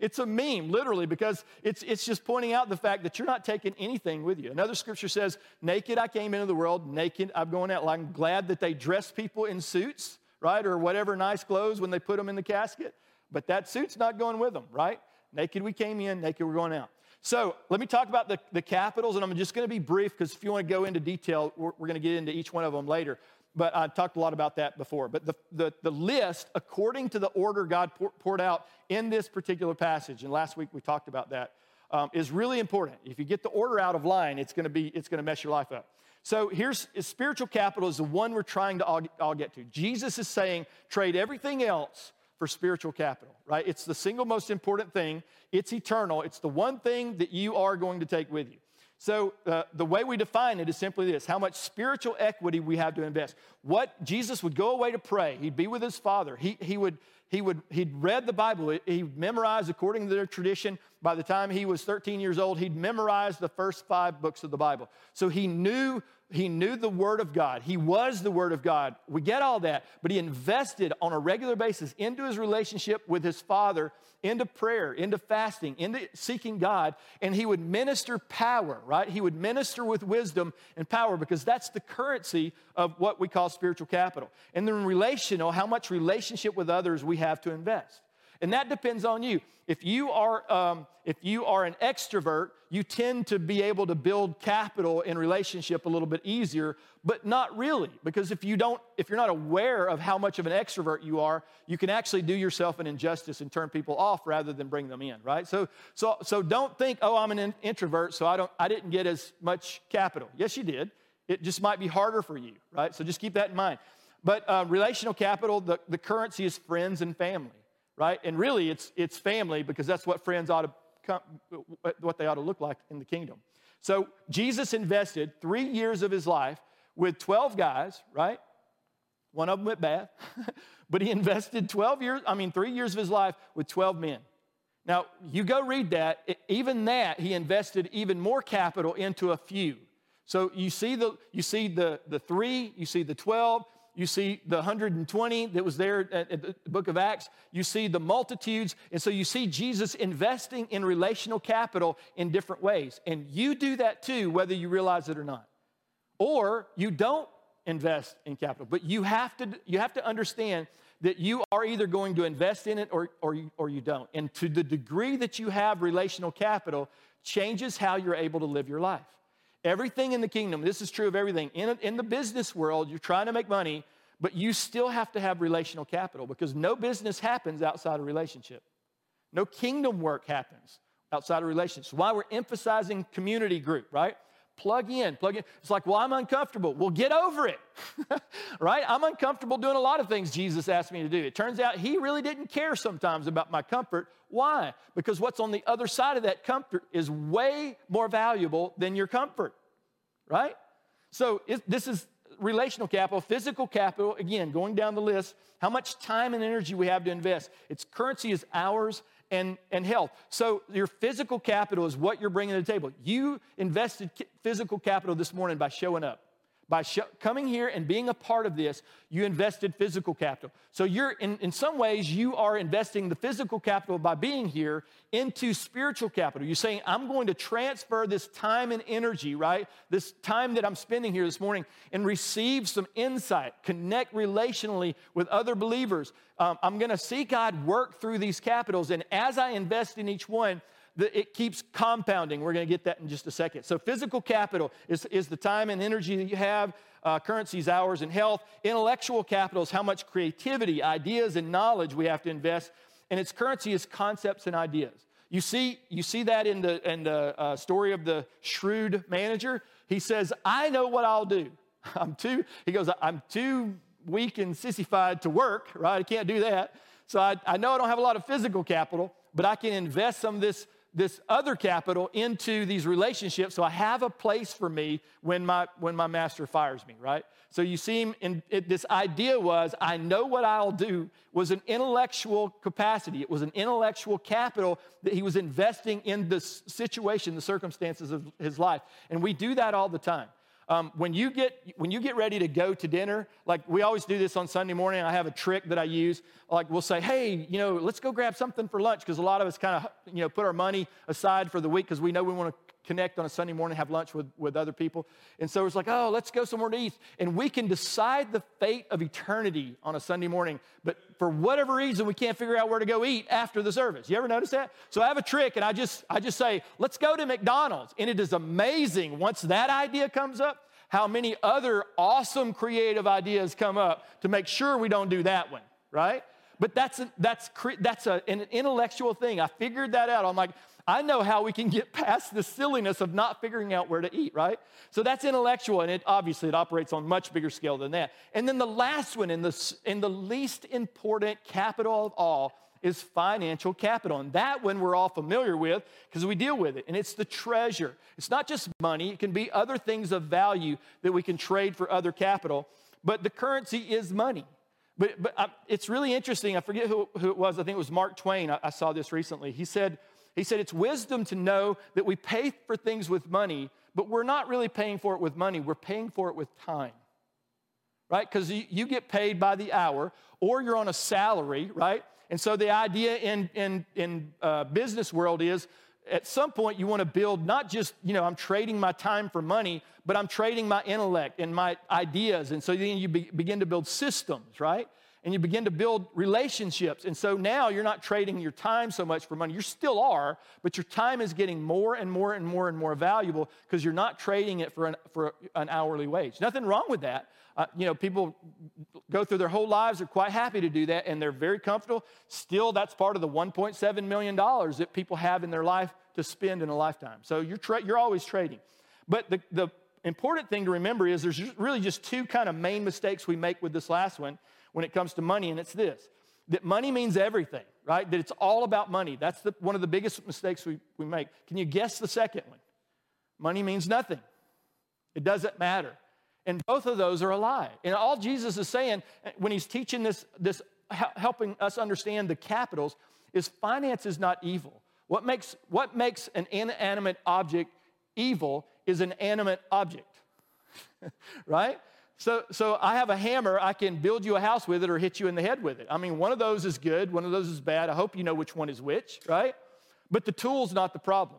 It's a meme, literally, because it's it's just pointing out the fact that you're not taking anything with you. Another scripture says, naked I came into the world, naked I'm going out. Like, I'm glad that they dress people in suits, right, or whatever nice clothes when they put them in the casket, but that suit's not going with them, right? Naked we came in, naked we're going out. So let me talk about the, the capitals, and I'm just going to be brief because if you want to go into detail, we're, we're going to get into each one of them later. But I talked a lot about that before. But the, the, the list, according to the order God pour, poured out in this particular passage, and last week we talked about that, um, is really important. If you get the order out of line, it's going to be it's going to mess your life up. So here's spiritual capital is the one we're trying to all, all get to. Jesus is saying, trade everything else for spiritual capital, right? It's the single most important thing. It's eternal. It's the one thing that you are going to take with you. So uh, the way we define it is simply this, how much spiritual equity we have to invest. What Jesus would go away to pray. He'd be with his Father. He, he would, he would, he'd read the Bible. He memorized, according to their tradition, by the time he was thirteen years old, he'd memorized the first five books of the Bible. So he knew, he knew the Word of God. He was the Word of God. We get all that, but he invested on a regular basis into his relationship with his Father, into prayer, into fasting, into seeking God, and he would minister power, right? He would minister with wisdom and power because that's the currency of what we call spiritual capital. And then relational, how much relationship with others we have to invest. And that depends on you. If you are um, if you are an extrovert, you tend to be able to build capital in relationship a little bit easier, but not really, because if you don't, if you're not aware of how much of an extrovert you are, you can actually do yourself an injustice and turn people off rather than bring them in, right? So so so don't think, oh, I'm an introvert, so I don't I didn't get as much capital. Yes, you did. It just might be harder for you, right? So just keep that in mind. But uh, relational capital, the, the currency is friends and family. Right? And really, it's it's family because that's what friends ought to come, what they ought to look like in the kingdom. So Jesus invested three years of his life with twelve guys, right? One of them went bad, but he invested twelve years. I mean, three years of his life with twelve men. Now you go read that. It, even that he invested even more capital into a few. So you see the you see the the three, you see the twelve. You see the one hundred twenty that was there at the book of Acts. You see the multitudes. And so you see Jesus investing in relational capital in different ways. And you do that too, whether you realize it or not. Or you don't invest in capital. But you have to you have to understand that you are either going to invest in it or, or, you, or you don't. And to the degree that you have relational capital changes how you're able to live your life. Everything in the kingdom, this is true of everything. In, in the business world, you're trying to make money, but you still have to have relational capital because no business happens outside of relationship. No kingdom work happens outside of relationships. Why we're emphasizing community group, right? Plug in, plug in. It's like, well, I'm uncomfortable. Well, get over it, right? I'm uncomfortable doing a lot of things Jesus asked me to do. It turns out he really didn't care sometimes about my comfort. Why? Because what's on the other side of that comfort is way more valuable than your comfort, right? So it, this is relational capital, physical capital. Again, going down the list, how much time and energy we have to invest. Its currency is ours. And, and health. So your physical capital is what you're bringing to the table. You invested physical capital this morning by showing up. By show, coming here and being a part of this, you invested physical capital. So you're in, in some ways, you are investing the physical capital by being here into spiritual capital. You're saying, I'm going to transfer this time and energy, right? This time that I'm spending here this morning and receive some insight, connect relationally with other believers. Um, I'm going to see God work through these capitals. And as I invest in each one, the, it keeps compounding. We're going to get that in just a second. So physical capital is, is the time and energy that you have. Uh, currencies, hours, and health. Intellectual capital is how much creativity, ideas, and knowledge we have to invest. And its currency is concepts and ideas. You see, you see that in the, in the uh, story of the shrewd manager. He says, I know what I'll do. I'm too, he goes, I'm too... weak and sissified to work, right? I can't do that. So I, I know I don't have a lot of physical capital, but I can invest some of this, this other capital into these relationships so I have a place for me when my when my master fires me, right? So you see him, in, it, this idea was, I know what I'll do, was an intellectual capacity. It was an intellectual capital that he was investing in the situation, the circumstances of his life. And we do that all the time. Um, when you get when you get ready to go to dinner, like we always do this on Sunday morning, I have a trick that I use. Like we'll say, hey, you know, let's go grab something for lunch because a lot of us kind of, you know, put our money aside for the week because we know we want to connect on a Sunday morning, have lunch with, with other people. And so it's like, oh, let's go somewhere to eat. And we can decide the fate of eternity on a Sunday morning. But for whatever reason, we can't figure out where to go eat after the service. You ever notice that? So I have a trick, and I just I just say, let's go to McDonald's. And it is amazing once that idea comes up, how many other awesome creative ideas come up to make sure we don't do that one, right? But that's a, that's that's a, an intellectual thing. I figured that out. I'm like, I know how we can get past the silliness of not figuring out where to eat, right? So that's intellectual, and it obviously it operates on a much bigger scale than that. And then the last one, in the in the least important capital of all, is financial capital. And that one we're all familiar with because we deal with it. And it's the treasure. It's not just money. It can be other things of value that we can trade for other capital. But the currency is money. But, but I, it's really interesting. I forget who, who it was. I think it was Mark Twain. I, I saw this recently. He said, he said, it's wisdom to know that we pay for things with money, but we're not really paying for it with money. We're paying for it with time, right? Because you, you get paid by the hour, or you're on a salary, right? And so the idea in in in uh, business world is, at some point you want to build not just, you know, I'm trading my time for money, but I'm trading my intellect and my ideas. And so then you be, begin to build systems, right? And you begin to build relationships. And so now you're not trading your time so much for money. You still are, but your time is getting more and more and more and more valuable because you're not trading it for an, for an hourly wage. Nothing wrong with that. Uh, you know, people go through their whole lives, are quite happy to do that, and they're very comfortable. Still, that's part of the one point seven million dollars that people have in their life to spend in a lifetime. So you're tra- you're always trading. But the, the important thing to remember is there's really just two kind of main mistakes we make with this last one when it comes to money, and it's this, that money means everything, right? That it's all about money. That's the, one of the biggest mistakes we, we make. Can you guess the second one? Money means nothing. It doesn't matter. And both of those are a lie. And all Jesus is saying when he's teaching this, this helping us understand the capitals, is finance is not evil. What makes, what makes an inanimate object evil is an animate object, right? So so I have a hammer. I can build you a house with it or hit you in the head with it. I mean, one of those is good. One of those is bad. I hope you know which one is which, right? But the tool's not the problem.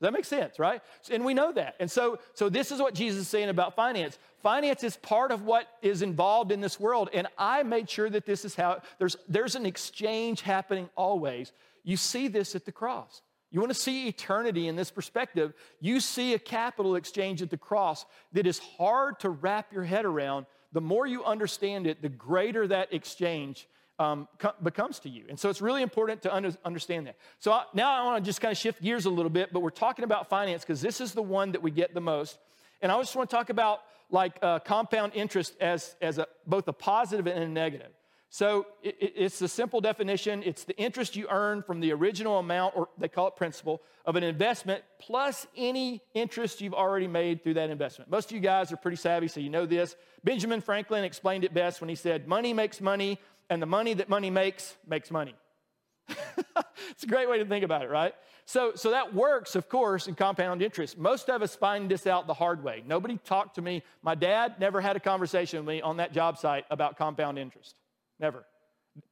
Does that make sense, right? And we know that. And so so this is what Jesus is saying about finance. Finance is part of what is involved in this world. And I made sure that this is how, there's there's an exchange happening always. You see this at the cross. You want to see eternity in this perspective, you see a capital exchange at the cross that is hard to wrap your head around. The more you understand it, the greater that exchange um, co- becomes to you. And so it's really important to un- understand that. So I, now I want to just kind of shift gears a little bit, but we're talking about finance because this is the one that we get the most. And I just want to talk about like uh, compound interest as, as a, both a positive and a negative. So it's a simple definition. It's the interest you earn from the original amount, or they call it principal, of an investment plus any interest you've already made through that investment. Most of you guys are pretty savvy, so you know this. Benjamin Franklin explained it best when he said, money makes money, and the money that money makes makes money. It's a great way to think about it, right? So so that works, of course, in compound interest. Most of us find this out the hard way. Nobody talked to me. My dad never had a conversation with me on that job site about compound interest. Never.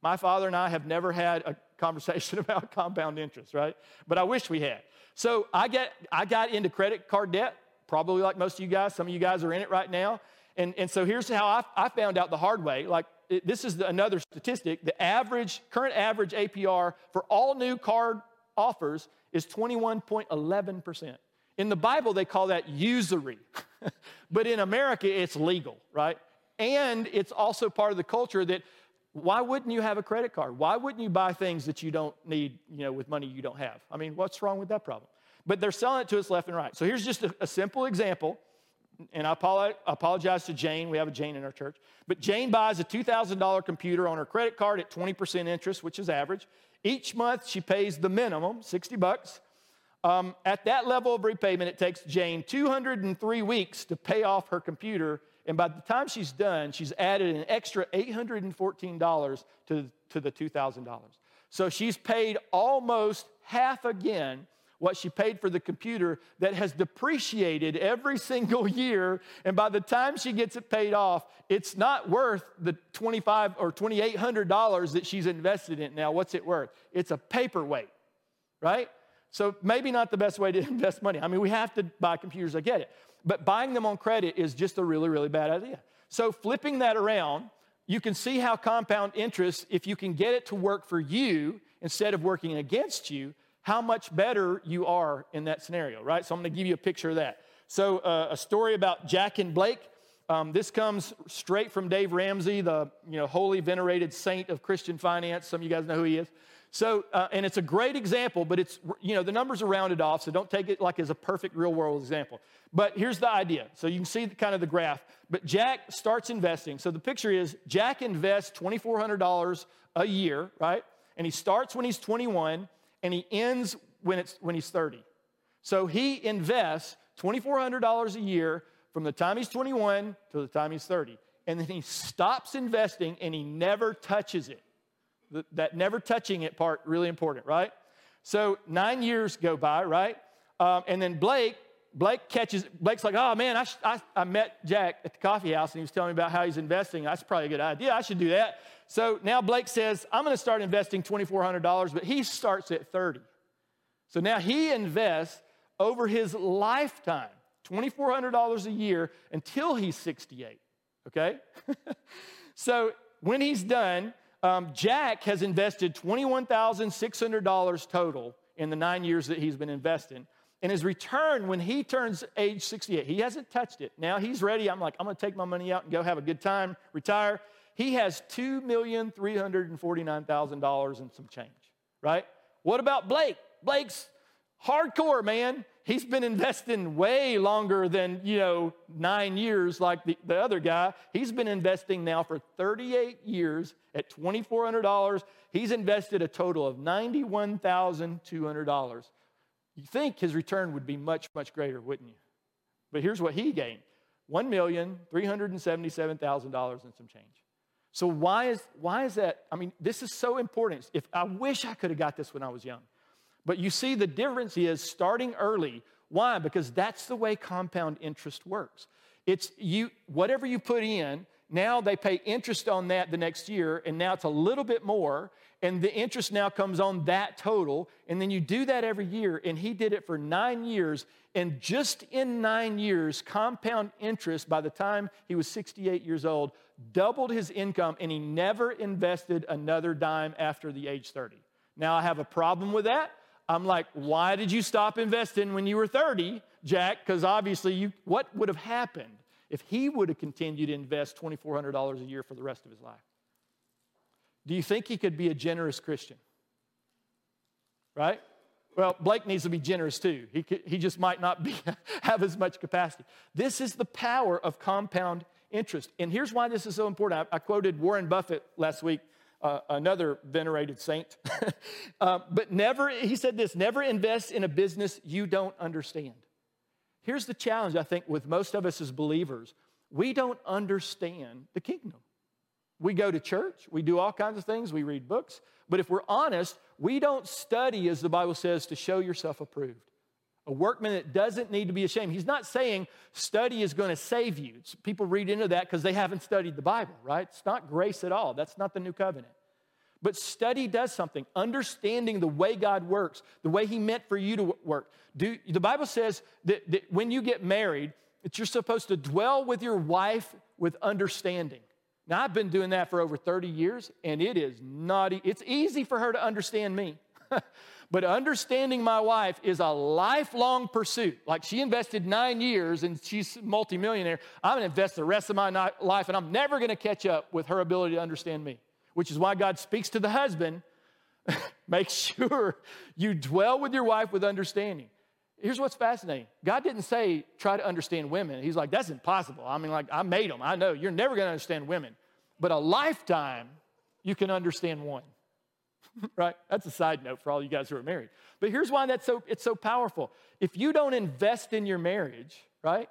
My father and I have never had a conversation about compound interest, right? But I wish we had. So I get, I got into credit card debt, probably like most of you guys. Some of you guys are in it right now. And, and so here's how I, I found out the hard way. Like it, this is the, another statistic. The average, current average A P R for all new card offers is twenty-one point one one percent. In the Bible, they call that usury. But in America, it's legal, right? And it's also part of the culture that, why wouldn't you have a credit card? Why wouldn't you buy things that you don't need, you know, with money you don't have? I mean, what's wrong with that problem? But they're selling it to us left and right. So here's just a, a simple example, and I apologize to Jane. We have a Jane in our church. But Jane buys a two thousand dollars computer on her credit card at twenty percent interest, which is average. Each month she pays the minimum, sixty bucks. Um, at that level of repayment, it takes Jane two hundred three weeks to pay off her computer. And by the time she's done, she's added an extra eight hundred fourteen dollars to, to the two thousand dollars. So she's paid almost half again what she paid for the computer that has depreciated every single year. And by the time she gets it paid off, it's not worth the twenty-five hundred dollars or twenty-eight hundred dollars that she's invested in. Now, what's it worth? It's a paperweight, right? So maybe not the best way to invest money. I mean, we have to buy computers, I get it. But buying them on credit is just a really, really bad idea. So flipping that around, you can see how compound interest, if you can get it to work for you instead of working against you, how much better you are in that scenario, right? So I'm going to give you a picture of that. So uh, a story about Jack and Blake. Um, this comes straight from Dave Ramsey, the you know holy venerated saint of Christian finance. Some of you guys know who he is. So, uh, and it's a great example, but it's, you know, the numbers are rounded off, so don't take it like as a perfect real world example. But here's the idea. So you can see the, kind of the graph. But Jack starts investing. So the picture is Jack invests two thousand four hundred dollars a year, right? And he starts when he's twenty-one, and he ends when it's when he's thirty. So he invests two thousand four hundred dollars a year from the time he's twenty-one to the time he's thirty. And then he stops investing, and he never touches it. That never touching it part, really important, right? So nine years go by, right? Um, and then Blake, Blake catches, Blake's like, oh, man, I, sh- I I met Jack at the coffee house, and he was telling me about how he's investing. That's probably a good idea. I should do that. So now Blake says, I'm going to start investing two thousand four hundred dollars, but he starts at thirty. So now he invests over his lifetime, two thousand four hundred dollars a year until he's sixty-eight, okay? So when he's done... Um, Jack has invested twenty-one thousand six hundred dollars total in the nine years that he's been investing. And his return when he turns age sixty-eight, he hasn't touched it. Now he's ready. I'm like, I'm going to take my money out and go have a good time, retire. He has two million three hundred forty-nine thousand dollars and some change, right? What about Blake? Blake's hardcore, man. He's been investing way longer than, you know, nine years like the, the other guy. He's been investing now for thirty-eight years at two thousand four hundred dollars. He's invested a total of ninety-one thousand two hundred dollars. You'd think his return would be much, much greater, wouldn't you? But here's what he gained, one million three hundred seventy-seven thousand dollars and some change. So why is why is that? I mean, this is so important. If I wish I could have got this when I was young. But you see, the difference is starting early. Why? Because that's the way compound interest works. It's you, whatever you put in, now they pay interest on that the next year, and now it's a little bit more, and the interest now comes on that total, and then you do that every year, and he did it for nine years, and just in nine years, compound interest, by the time he was sixty-eight years old, doubled his income, and he never invested another dime after the age thirty. Now, I have a problem with that. I'm like, why did you stop investing when you were thirty, Jack? Because obviously, you, what would have happened if he would have continued to invest two thousand four hundred dollars a year for the rest of his life? Do you think he could be a generous Christian? Right? Well, Blake needs to be generous too. He could, he just might not be have as much capacity. This is the power of compound interest. And here's why this is so important. I, I quoted Warren Buffett last week. Uh, another venerated saint. uh, but never, he said this, never invest in a business you don't understand. Here's the challenge, I think, with most of us as believers. We don't understand the kingdom. We go to church. We do all kinds of things. We read books. But if we're honest, we don't study, as the Bible says, to show yourself approved. A workman that doesn't need to be ashamed. He's not saying study is going to save you. People read into that because they haven't studied the Bible, right? It's not grace at all. That's not the new covenant. But study does something. Understanding the way God works, the way he meant for you to work. Do, the Bible says that, that when you get married, that you're supposed to dwell with your wife with understanding. Now, I've been doing that for over thirty years, and it is not, it's easy for her to understand me. But understanding my wife is a lifelong pursuit. Like she invested nine years and she's a multimillionaire. I'm going to invest the rest of my life and I'm never going to catch up with her ability to understand me, which is why God speaks to the husband. Make sure you dwell with your wife with understanding. Here's what's fascinating. God didn't say try to understand women. He's like, that's impossible. I mean, like I made them. I know you're never going to understand women. But a lifetime, you can understand one. Right? That's a side note for all you guys who are married. But here's why that's so it's so powerful. If you don't invest in your marriage, right,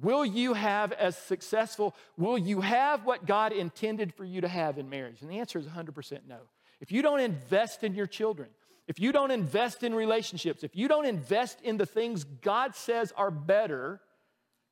will you have as successful, will you have what God intended for you to have in marriage? And the answer is one hundred percent no. If you don't invest in your children, if you don't invest in relationships, if you don't invest in the things God says are better,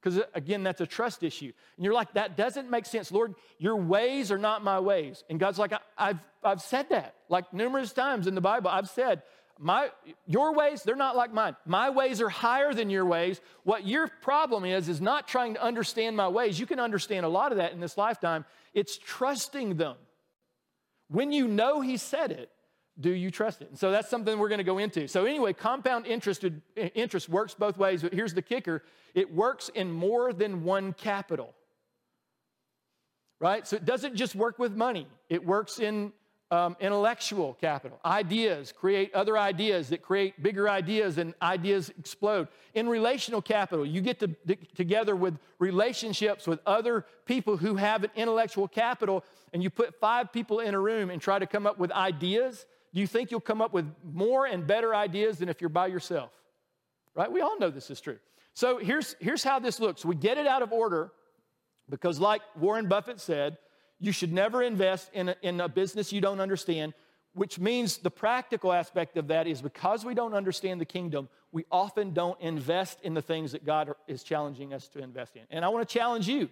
because, again, that's a trust issue. And you're like, that doesn't make sense. Lord, your ways are not my ways. And God's like, I, I've, I've said that. Like numerous times in the Bible, I've said, my, your ways, they're not like mine. My ways are higher than your ways. What your problem is, is not trying to understand my ways. You can understand a lot of that in this lifetime. It's trusting them. When you know he said it, do you trust it? And so that's something we're going to go into. So anyway, compound interest, interest works both ways, but here's the kicker. It works in more than one capital, right? So it doesn't just work with money. It works in um, intellectual capital. Ideas create other ideas that create bigger ideas, and ideas explode. In relational capital, you get to, to, together with relationships with other people who have an intellectual capital, and you put five people in a room and try to come up with ideas. Do you think you'll come up with more and better ideas than if you're by yourself? Right? We all know this is true. So here's, here's how this looks. We get it out of order because, like Warren Buffett said, you should never invest in a, in a business you don't understand, which means the practical aspect of that is because we don't understand the kingdom, we often don't invest in the things that God is challenging us to invest in. And I want to challenge you.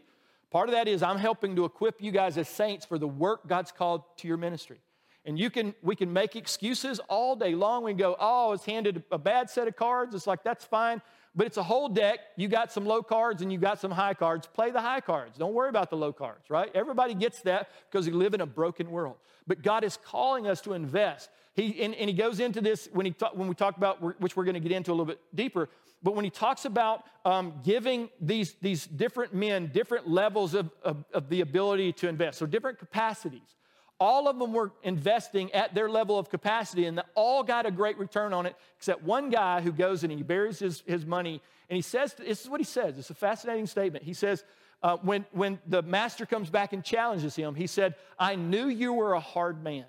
Part of that is I'm helping to equip you guys as saints for the work God's called to your ministry. And you can, we can make excuses all day long. We can go, oh, I was handed a bad set of cards. It's like, that's fine. But it's a whole deck. You got some low cards and you got some high cards. Play the high cards. Don't worry about the low cards, right? Everybody gets that because we live in a broken world. But God is calling us to invest. He And, and he goes into this when, he ta- when we talk about, which we're going to get into a little bit deeper. But when he talks about um, giving these, these different men different levels of, of, of the ability to invest, so different capacities. All of them were investing at their level of capacity, and they all got a great return on it, except one guy who goes and he buries his, his money. And he says, this is what he says. It's a fascinating statement. He says, uh, when, when the master comes back and challenges him, he said, I knew you were a hard man.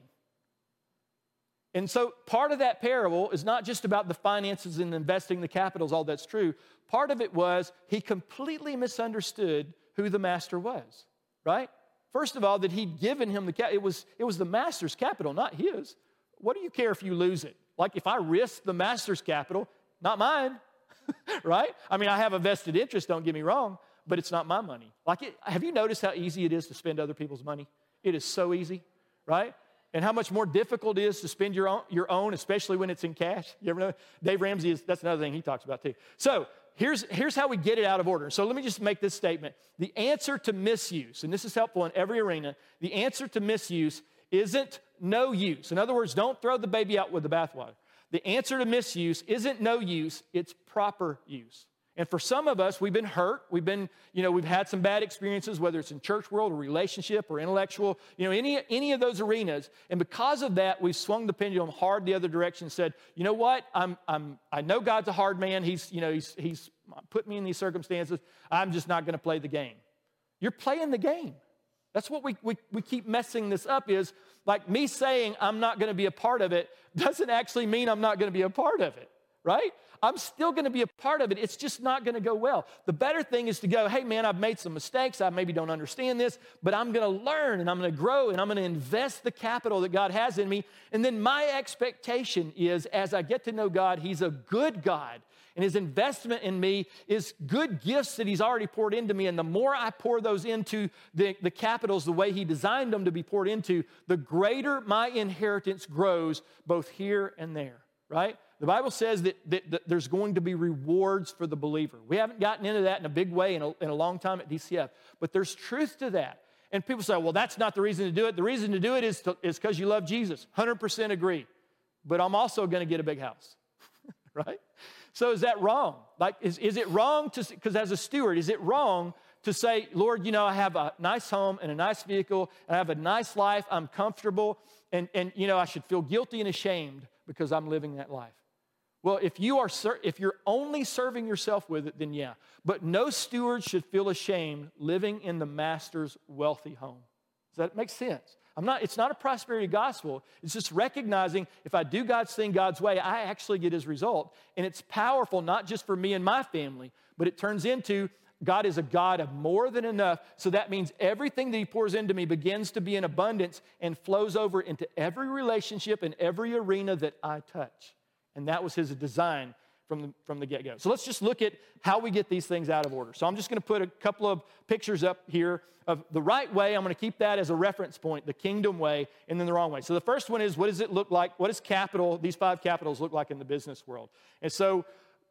And so part of that parable is not just about the finances and investing the capitals, all that's true. Part of it was he completely misunderstood who the master was, right? First of all, that he'd given him the capital. It was, it was the master's capital, not his. What do you care if you lose it? Like if I risk the master's capital, not mine, right? I mean, I have a vested interest, don't get me wrong, but it's not my money. Like, it, have you noticed how easy it is to spend other people's money? It is so easy, right? And how much more difficult it is to spend your own, your own, especially when it's in cash. You ever know? Dave Ramsey, is that's another thing he talks about too. So, Here's, here's how we get it out of order. So let me just make this statement. The answer to misuse, and this is helpful in every arena, the answer to misuse isn't no use. In other words, don't throw the baby out with the bathwater. The answer to misuse isn't no use, it's proper use. And for some of us, we've been hurt. We've been, you know, we've had some bad experiences, whether it's in church world or relationship or intellectual, you know, any, any of those arenas. And because of that, we've swung the pendulum hard the other direction and said, you know what? I'm, I'm, I know God's a hard man. He's, you know, he's, he's put me in these circumstances. I'm just not going to play the game. You're playing the game. That's what we, we, we keep messing this up is like me saying I'm not going to be a part of it doesn't actually mean I'm not going to be a part of it. Right? I'm still going to be a part of it. It's just not going to go well. The better thing is to go, hey, man, I've made some mistakes. I maybe don't understand this, but I'm going to learn and I'm going to grow and I'm going to invest the capital that God has in me. And then my expectation is as I get to know God, he's a good God. And his investment in me is good gifts that he's already poured into me. And the more I pour those into the, the capitals the way he designed them to be poured into, the greater my inheritance grows both here and there, right? The Bible says that, that, that there's going to be rewards for the believer. We haven't gotten into that in a big way in a, in a long time at D C F, but there's truth to that. And people say, well, that's not the reason to do it. The reason to do it is because you love Jesus. one hundred percent agree. But I'm also going to get a big house, right? So is that wrong? Like, is, is it wrong to, because as a steward, is it wrong to say, Lord, you know, I have a nice home and a nice vehicle, and I have a nice life, I'm comfortable, and, and you know, I should feel guilty and ashamed because I'm living that life. Well, if you are if you're only serving yourself with it, then yeah. But no steward should feel ashamed living in the master's wealthy home. Does that make sense? I'm not. It's not a prosperity gospel. It's just recognizing if I do God's thing God's way, I actually get his result. And it's powerful not just for me and my family, but it turns into God is a God of more than enough. So that means everything that he pours into me begins to be in abundance and flows over into every relationship and every arena that I touch. And that was his design from the, from the get-go. So let's just look at how we get these things out of order. So I'm just going to put a couple of pictures up here of the right way. I'm going to keep that as a reference point, the kingdom way, and then the wrong way. So the first one is, what does it look like? What does capital, these five capitals, look like in the business world? And so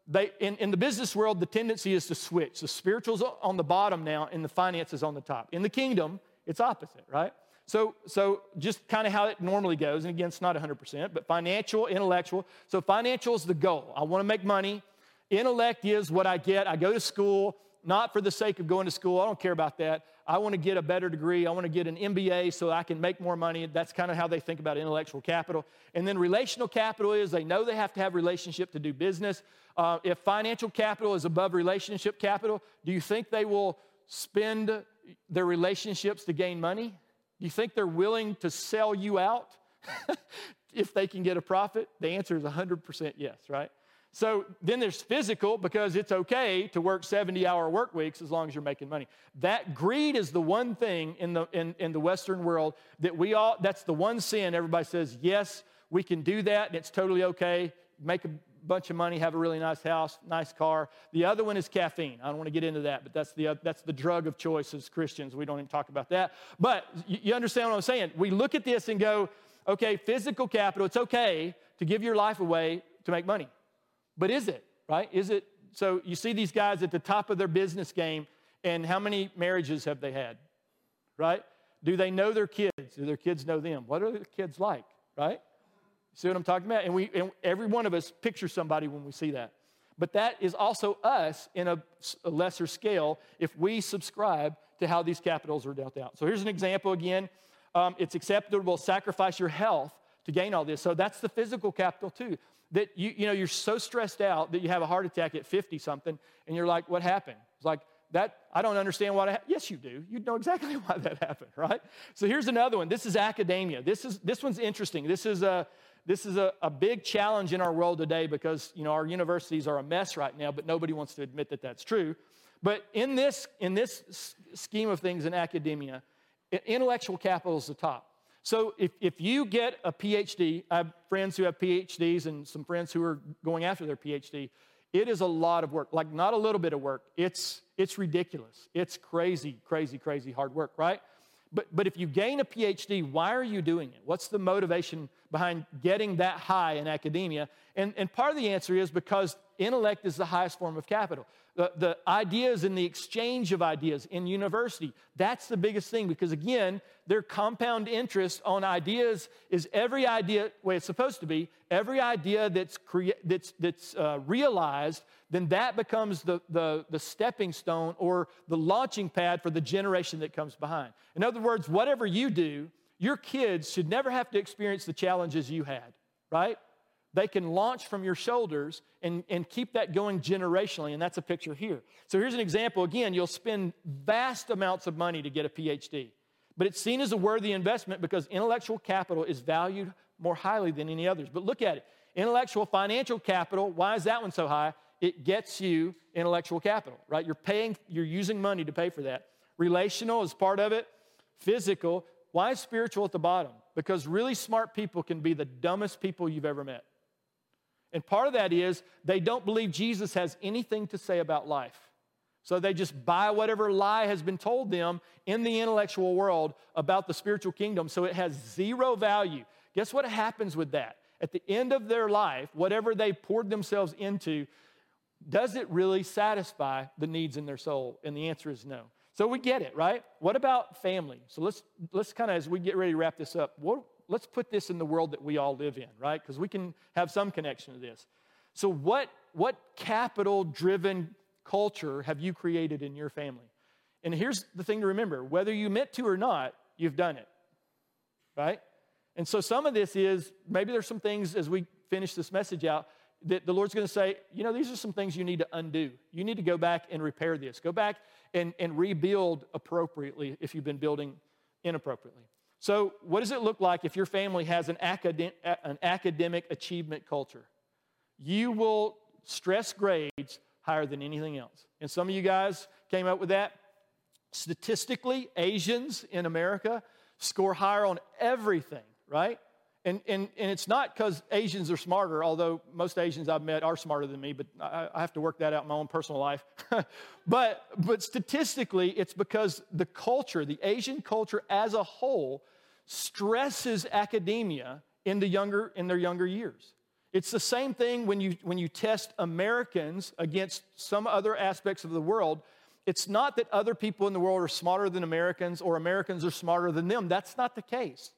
they, in, in the business world, the tendency is to switch. The spiritual's on the bottom now, and the finance is on the top. In the kingdom, it's opposite, right? So so just kind of how it normally goes, and again, it's not one hundred percent, but financial, intellectual. So financial is the goal. I want to make money. Intellect is what I get. I go to school, not for the sake of going to school. I don't care about that. I want to get a better degree. I want to get an M B A so I can make more money. That's kind of how they think about intellectual capital. And then relational capital is they know they have to have relationship to do business. Uh, if financial capital is above relationship capital, do you think they will spend their relationships to gain money? Do you think they're willing to sell you out if they can get a profit? The answer is one hundred percent yes, right? So then there's physical, because it's okay to work seventy-hour work weeks as long as you're making money. That greed is the one thing in the in, in the Western world that we all, that's the one sin everybody says, yes, we can do that, and it's totally okay. Make a bunch of money, have a really nice house, nice car. The other one is caffeine. I don't want to get into that, but that's the that's the drug of choice as Christians. We don't even talk about that. But you understand what I'm saying? We look at this and go, okay, physical capital, it's okay to give your life away to make money. But is it, right? Is it? So you see these guys at the top of their business game, and how many marriages have they had, right? Do they know their kids? Do their kids know them? What are their kids like, right? See what I'm talking about? And we, and every one of us pictures somebody when we see that. But that is also us in a, a lesser scale if we subscribe to how these capitals are dealt out. So here's an example again. Um, it's acceptable to sacrifice your health to gain all this. So that's the physical capital too. That you, you know, you're so stressed out that you have a heart attack at fifty something, and you're like, what happened? It's like, that, I don't understand why. I ha- yes, you do. You know exactly why that happened, right? So here's another one. This is academia. This is this one's interesting. This is a This is a, a big challenge in our world today because, you know, our universities are a mess right now, but nobody wants to admit that that's true. But in this in this s- scheme of things in academia, intellectual capital is the top. So if, if you get a P H D, I have friends who have P H Ds and some friends who are going after their P H D, it is a lot of work, like not a little bit of work. It's it's ridiculous. It's crazy, crazy, crazy hard work, right? But but if you gain a P H D, why are you doing it? What's the motivation behind getting that high in academia? And, and part of the answer is because intellect is the highest form of capital. The, the ideas and the exchange of ideas in university, that's the biggest thing because, again, their compound interest on ideas is every idea, well, it's supposed to be, every idea that's crea- that's that's uh, realized, then that becomes the, the, the stepping stone or the launching pad for the generation that comes behind. In other words, whatever you do, your kids should never have to experience the challenges you had, right? They can launch from your shoulders and, and keep that going generationally, and that's a picture here. So here's an example. Again, you'll spend vast amounts of money to get a P H D, but it's seen as a worthy investment because intellectual capital is valued more highly than any others. But look at it. Intellectual financial capital, why is that one so high? It gets you intellectual capital, right? You're paying, you're using money to pay for that. Relational is part of it. Physical. Why is spiritual at the bottom? Because really smart people can be the dumbest people you've ever met. And part of that is they don't believe Jesus has anything to say about life. So they just buy whatever lie has been told them in the intellectual world about the spiritual kingdom, so it has zero value. Guess what happens with that? At the end of their life, whatever they poured themselves into, does it really satisfy the needs in their soul? And the answer is no. So we get it, right? What about family? So let's let's kind of, as we get ready to wrap this up, what Let's put this in the world that we all live in, right? Because we can have some connection to this. So what, what capital-driven culture have you created in your family? And here's the thing to remember. Whether you meant to or not, you've done it, right? And so some of this is, maybe there's some things as we finish this message out that the Lord's going to say, you know, these are some things you need to undo. You need to go back and repair this. Go back and, and rebuild appropriately if you've been building inappropriately. So what does it look like if your family has an, academic, an academic achievement culture? You will stress grades higher than anything else. And some of you guys came up with that. Statistically, Asians in America score higher on everything, right? And and and it's not because Asians are smarter, although most Asians I've met are smarter than me, but I, I have to work that out in my own personal life. But but statistically, it's because the culture, the Asian culture as a whole, stresses academia in the younger in their younger years. It's the same thing when you when you test Americans against some other aspects of the world. It's not that other people in the world are smarter than Americans or Americans are smarter than them. That's not the case.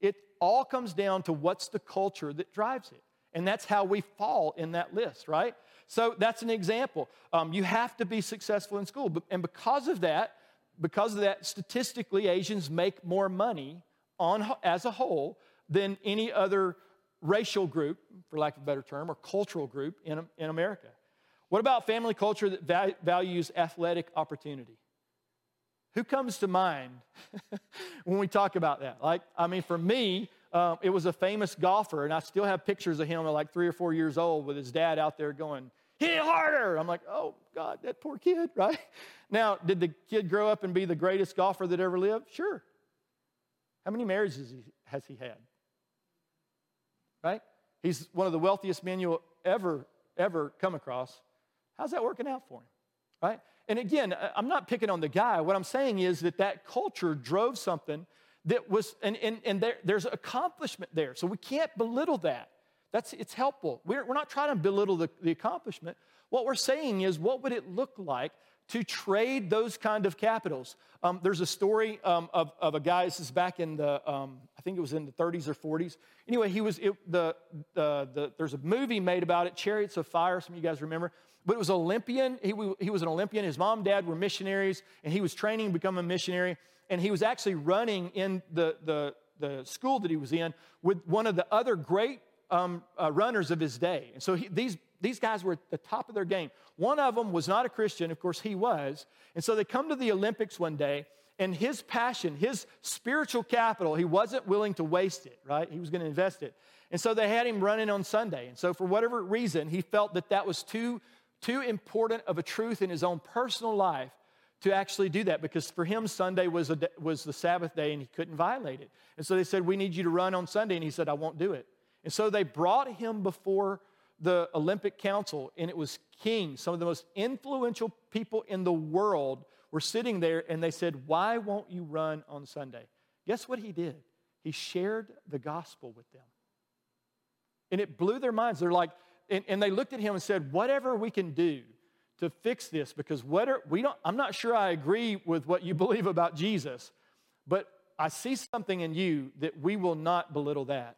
It all comes down to what's the culture that drives it. And that's how we fall in that list, right? So that's an example. Um, you have to be successful in school. And because of that, because of that, statistically, Asians make more money on as a whole than any other racial group, for lack of a better term, or cultural group in, in America. What about family culture that va- values athletic opportunity? Who comes to mind when we talk about that? Like, I mean, for me, um, it was a famous golfer, and I still have pictures of him at like three or four years old with his dad out there going, hit it harder. I'm like, oh, God, that poor kid, right? Now, did the kid grow up and be the greatest golfer that ever lived? Sure. How many marriages has he had? Right? He's one of the wealthiest men you'll ever, ever come across. How's that working out for him, right? And again, I'm not picking on the guy. What I'm saying is that that culture drove something that was, and and, and there, there's accomplishment there. So we can't belittle that. That's it's helpful. We're, we're not trying to belittle the, the accomplishment. What we're saying is, what would it look like to trade those kind of capitals? Um, there's a story um, of, of a guy. This is back in the, um, I think it was in the thirties or forties. Anyway, he was it, the, the the there's a movie made about it, Chariots of Fire. Some of you guys remember. But it was Olympian. He, he was an Olympian. His mom and dad were missionaries, and he was training to become a missionary. And he was actually running in the, the, the school that he was in with one of the other great um, uh, runners of his day. And so he, these these guys were at the top of their game. One of them was not a Christian. Of course, he was. And so they come to the Olympics one day, and his passion, his spiritual capital, he wasn't willing to waste it, right? He was going to invest it. And so they had him running on Sunday. And so for whatever reason, he felt that that was too Too important of a truth in his own personal life to actually do that, because for him, Sunday was a, was the Sabbath day, and he couldn't violate it. And so they said, we need you to run on Sunday. And he said, I won't do it. And so they brought him before the Olympic Council, and it was kings. Some of the most influential people in the world were sitting there, and they said, why won't you run on Sunday? Guess what he did? He shared the gospel with them. And it blew their minds. They're like, And, and they looked at him and said, whatever we can do to fix this, because what are, we don't, I'm not sure I agree with what you believe about Jesus, but I see something in you that we will not belittle that.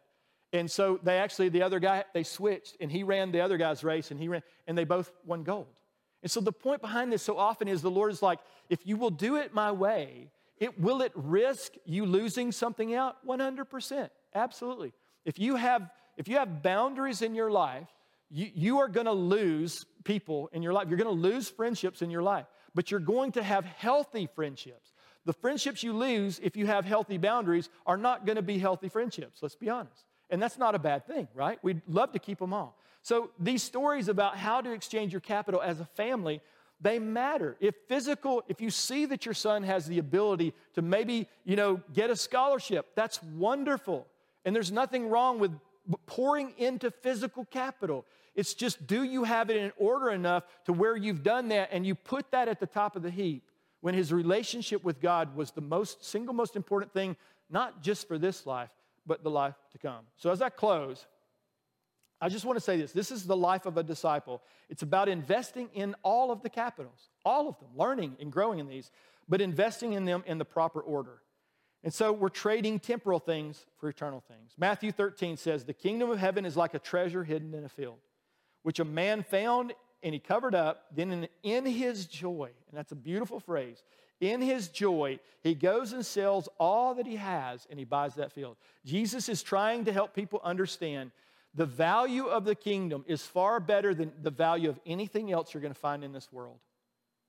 And so they actually, the other guy, they switched, and he ran the other guy's race, and he ran, and they both won gold. And so the point behind this so often is the Lord is like, if you will do it my way, it will it risk you losing something out? one hundred percent, absolutely. If you have, if you have boundaries in your life, You, you are going to lose people in your life. You're going to lose friendships in your life, but you're going to have healthy friendships. The friendships you lose if you have healthy boundaries are not going to be healthy friendships, let's be honest. And that's not a bad thing, right? We'd love to keep them all. So these stories about how to exchange your capital as a family, they matter. If physical, if you see that your son has the ability to maybe, you know, get a scholarship, that's wonderful. And there's nothing wrong with pouring into physical capital. It's just, do you have it in order enough to where you've done that and you put that at the top of the heap when his relationship with God was the most single most important thing, not just for this life, but the life to come. So as I close, I just want to say this. This is the life of a disciple. It's about investing in all of the capitals, all of them, learning and growing in these, but investing in them in the proper order. And so we're trading temporal things for eternal things. Matthew thirteen says, the kingdom of heaven is like a treasure hidden in a field, which a man found and he covered up. Then in, in his joy, and that's a beautiful phrase, in his joy, he goes and sells all that he has and he buys that field. Jesus is trying to help people understand the value of the kingdom is far better than the value of anything else you're going to find in this world,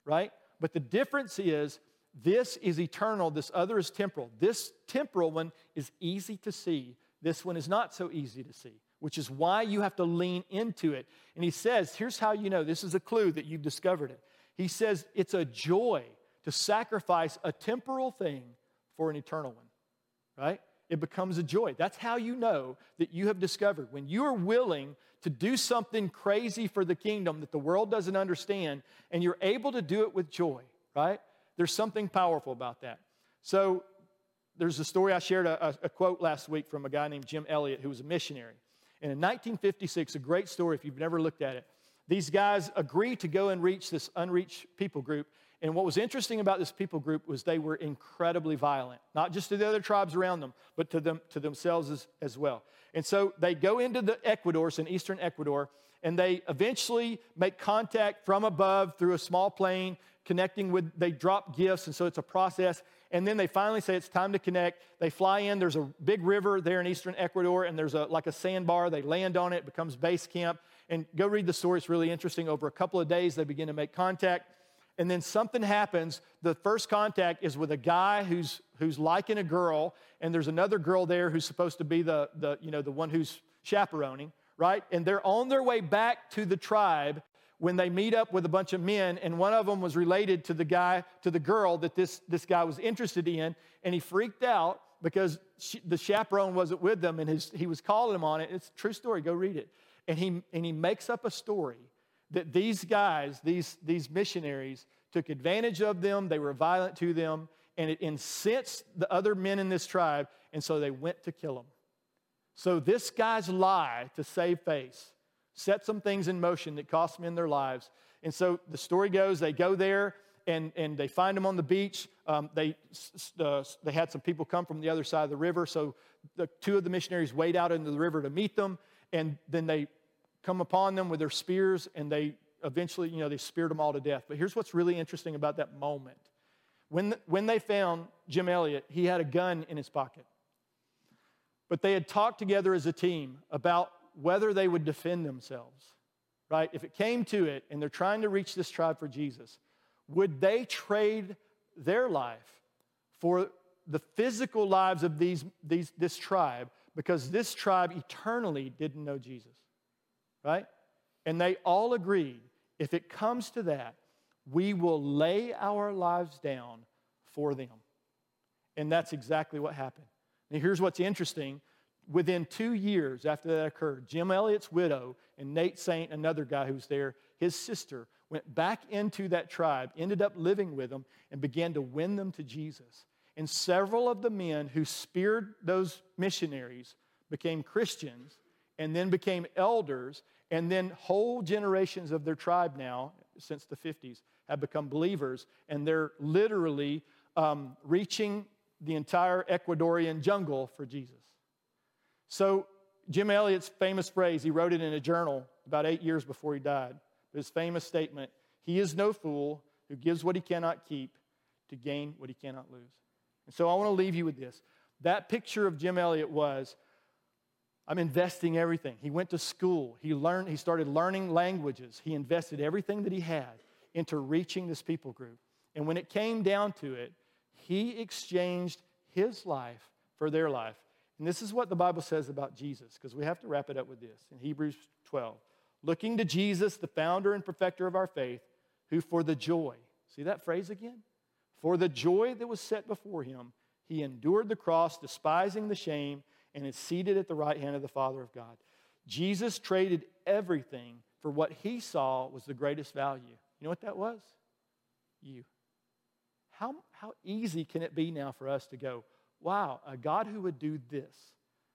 right? But the difference is, this is eternal. This other is temporal. This temporal one is easy to see. This one is not so easy to see, which is why you have to lean into it. And he says, here's how you know. This is a clue that you've discovered it. He says it's a joy to sacrifice a temporal thing for an eternal one, right? it becomes a joy. That's how you know that you have discovered. When you are willing to do something crazy for the kingdom that the world doesn't understand, and you're able to do it with joy, right? There's something powerful about that. So there's a story I shared, a, a quote last week from a guy named Jim Elliott, who was a missionary. And in nineteen fifty-six, a great story if you've never looked at it, these guys agreed to go and reach this unreached people group. And what was interesting about this people group was they were incredibly violent, not just to the other tribes around them, but to them to themselves as, as well. And so they go into the Ecuador, so in eastern Ecuador, and they eventually make contact from above through a small plane, connecting with, they drop gifts, and so it's a process. And then they finally say it's time to connect. They fly in. There's a big river there in eastern Ecuador, and there's a like a sandbar. They land on it. It becomes base camp. And go read the story. It's really interesting. Over a couple of days, they begin to make contact. And then something happens. The first contact is with a guy who's who's liking a girl, and there's another girl there who's supposed to be the the you know the one who's chaperoning, right? And they're on their way back to the tribe when they meet up with a bunch of men, and one of them was related to the guy to the girl that this this guy was interested in, and he freaked out because she, the chaperone wasn't with them, and his, he was calling him on it. It's a true story. Go read it. And he and he makes up a story that these guys, these, these missionaries, took advantage of them. They were violent to them, and it incensed the other men in this tribe, and so they went to kill them. So this guy's lie to save face set some things in motion that cost men their lives. And so the story goes, they go there, and, and they find them on the beach. Um, they, uh, they had some people come from the other side of the river, so the, two of the missionaries wade out into the river to meet them, and then they come upon them with their spears, and they eventually, you know, they speared them all to death. But here's what's really interesting about that moment. When, the, when they found Jim Elliott, he had a gun in his pocket. But they had talked together as a team about whether they would defend themselves, right? If it came to it, and they're trying to reach this tribe for Jesus, would they trade their life for the physical lives of these, these this tribe, because this tribe eternally didn't know Jesus? Right? And they all agreed, if it comes to that, we will lay our lives down for them. And that's exactly what happened. Now, here's what's interesting. Within two years after that occurred, Jim Elliott's widow and Nate Saint, another guy who was there, his sister, went back into that tribe, ended up living with them, and began to win them to Jesus. And several of the men who speared those missionaries became Christians, and then became elders, and then whole generations of their tribe now, since the fifties, have become believers, and they're literally um, reaching the entire Ecuadorian jungle for Jesus. So Jim Elliott's famous phrase, he wrote it in a journal about eight years before he died, his famous statement, "He is no fool who gives what he cannot keep to gain what he cannot lose." And so I want to leave you with this. That picture of Jim Elliott was, I'm investing everything. He went to school. He learned. He started learning languages. He invested everything that he had into reaching this people group. And when it came down to it, he exchanged his life for their life. And this is what the Bible says about Jesus, because we have to wrap it up with this. In Hebrews twelve, looking to Jesus, the founder and perfecter of our faith, who for the joy, see that phrase again? For the joy that was set before him, he endured the cross, despising the shame, and is seated at the right hand of the Father of God. Jesus traded everything for what he saw was the greatest value. You know what that was? You. How, how easy can it be now for us to go, wow, a God who would do this?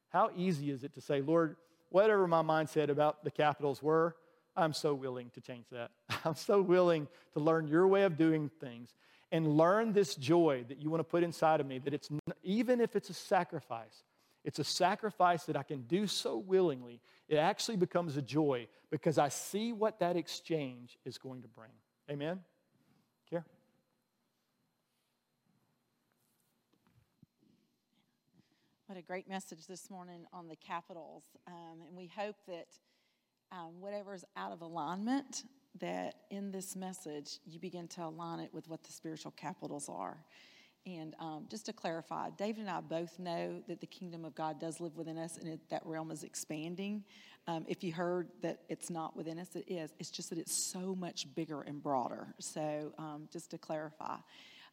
How easy is it to say, Lord, whatever my mindset about the capitals were, I'm so willing to change that. I'm so willing to learn your way of doing things and learn this joy that you want to put inside of me, that it's even if it's a sacrifice, it's a sacrifice that I can do so willingly. It actually becomes a joy because I see what that exchange is going to bring. Amen? Karen? What a great message this morning on the capitals. Um, and we hope that um, whatever's out of alignment, that in this message, you begin to align it with what the spiritual capitals are. And um, just to clarify, David and I both know that the kingdom of God does live within us, and it, that realm is expanding. Um, if you heard that it's not within us, it is. It's just that it's so much bigger and broader. So um, just to clarify.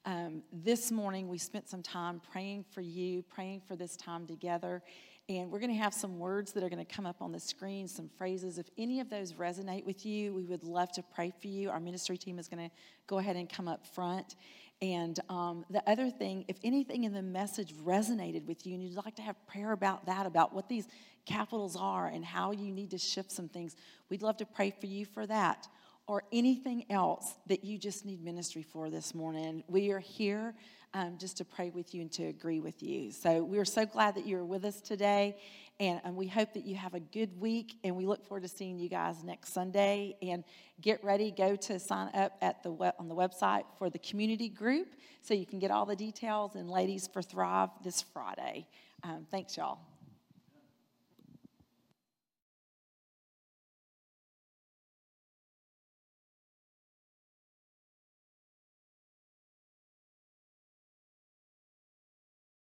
Um, this morning, we spent some time praying for you, praying for this time together. And we're going to have some words that are going to come up on the screen, some phrases. If any of those resonate with you, we would love to pray for you. Our ministry team is going to go ahead and come up front. And um, the other thing, if anything in the message resonated with you and you'd like to have prayer about that, about what these capitals are and how you need to shift some things, we'd love to pray for you for that. Or anything else that you just need ministry for this morning, we are here um, just to pray with you and to agree with you. So we are so glad that you're with us today, and, and we hope that you have a good week, and we look forward to seeing you guys next Sunday. And get ready, go to sign up at the web, on the website for the community group so you can get all the details, and Ladies for Thrive this Friday. Um, thanks, y'all.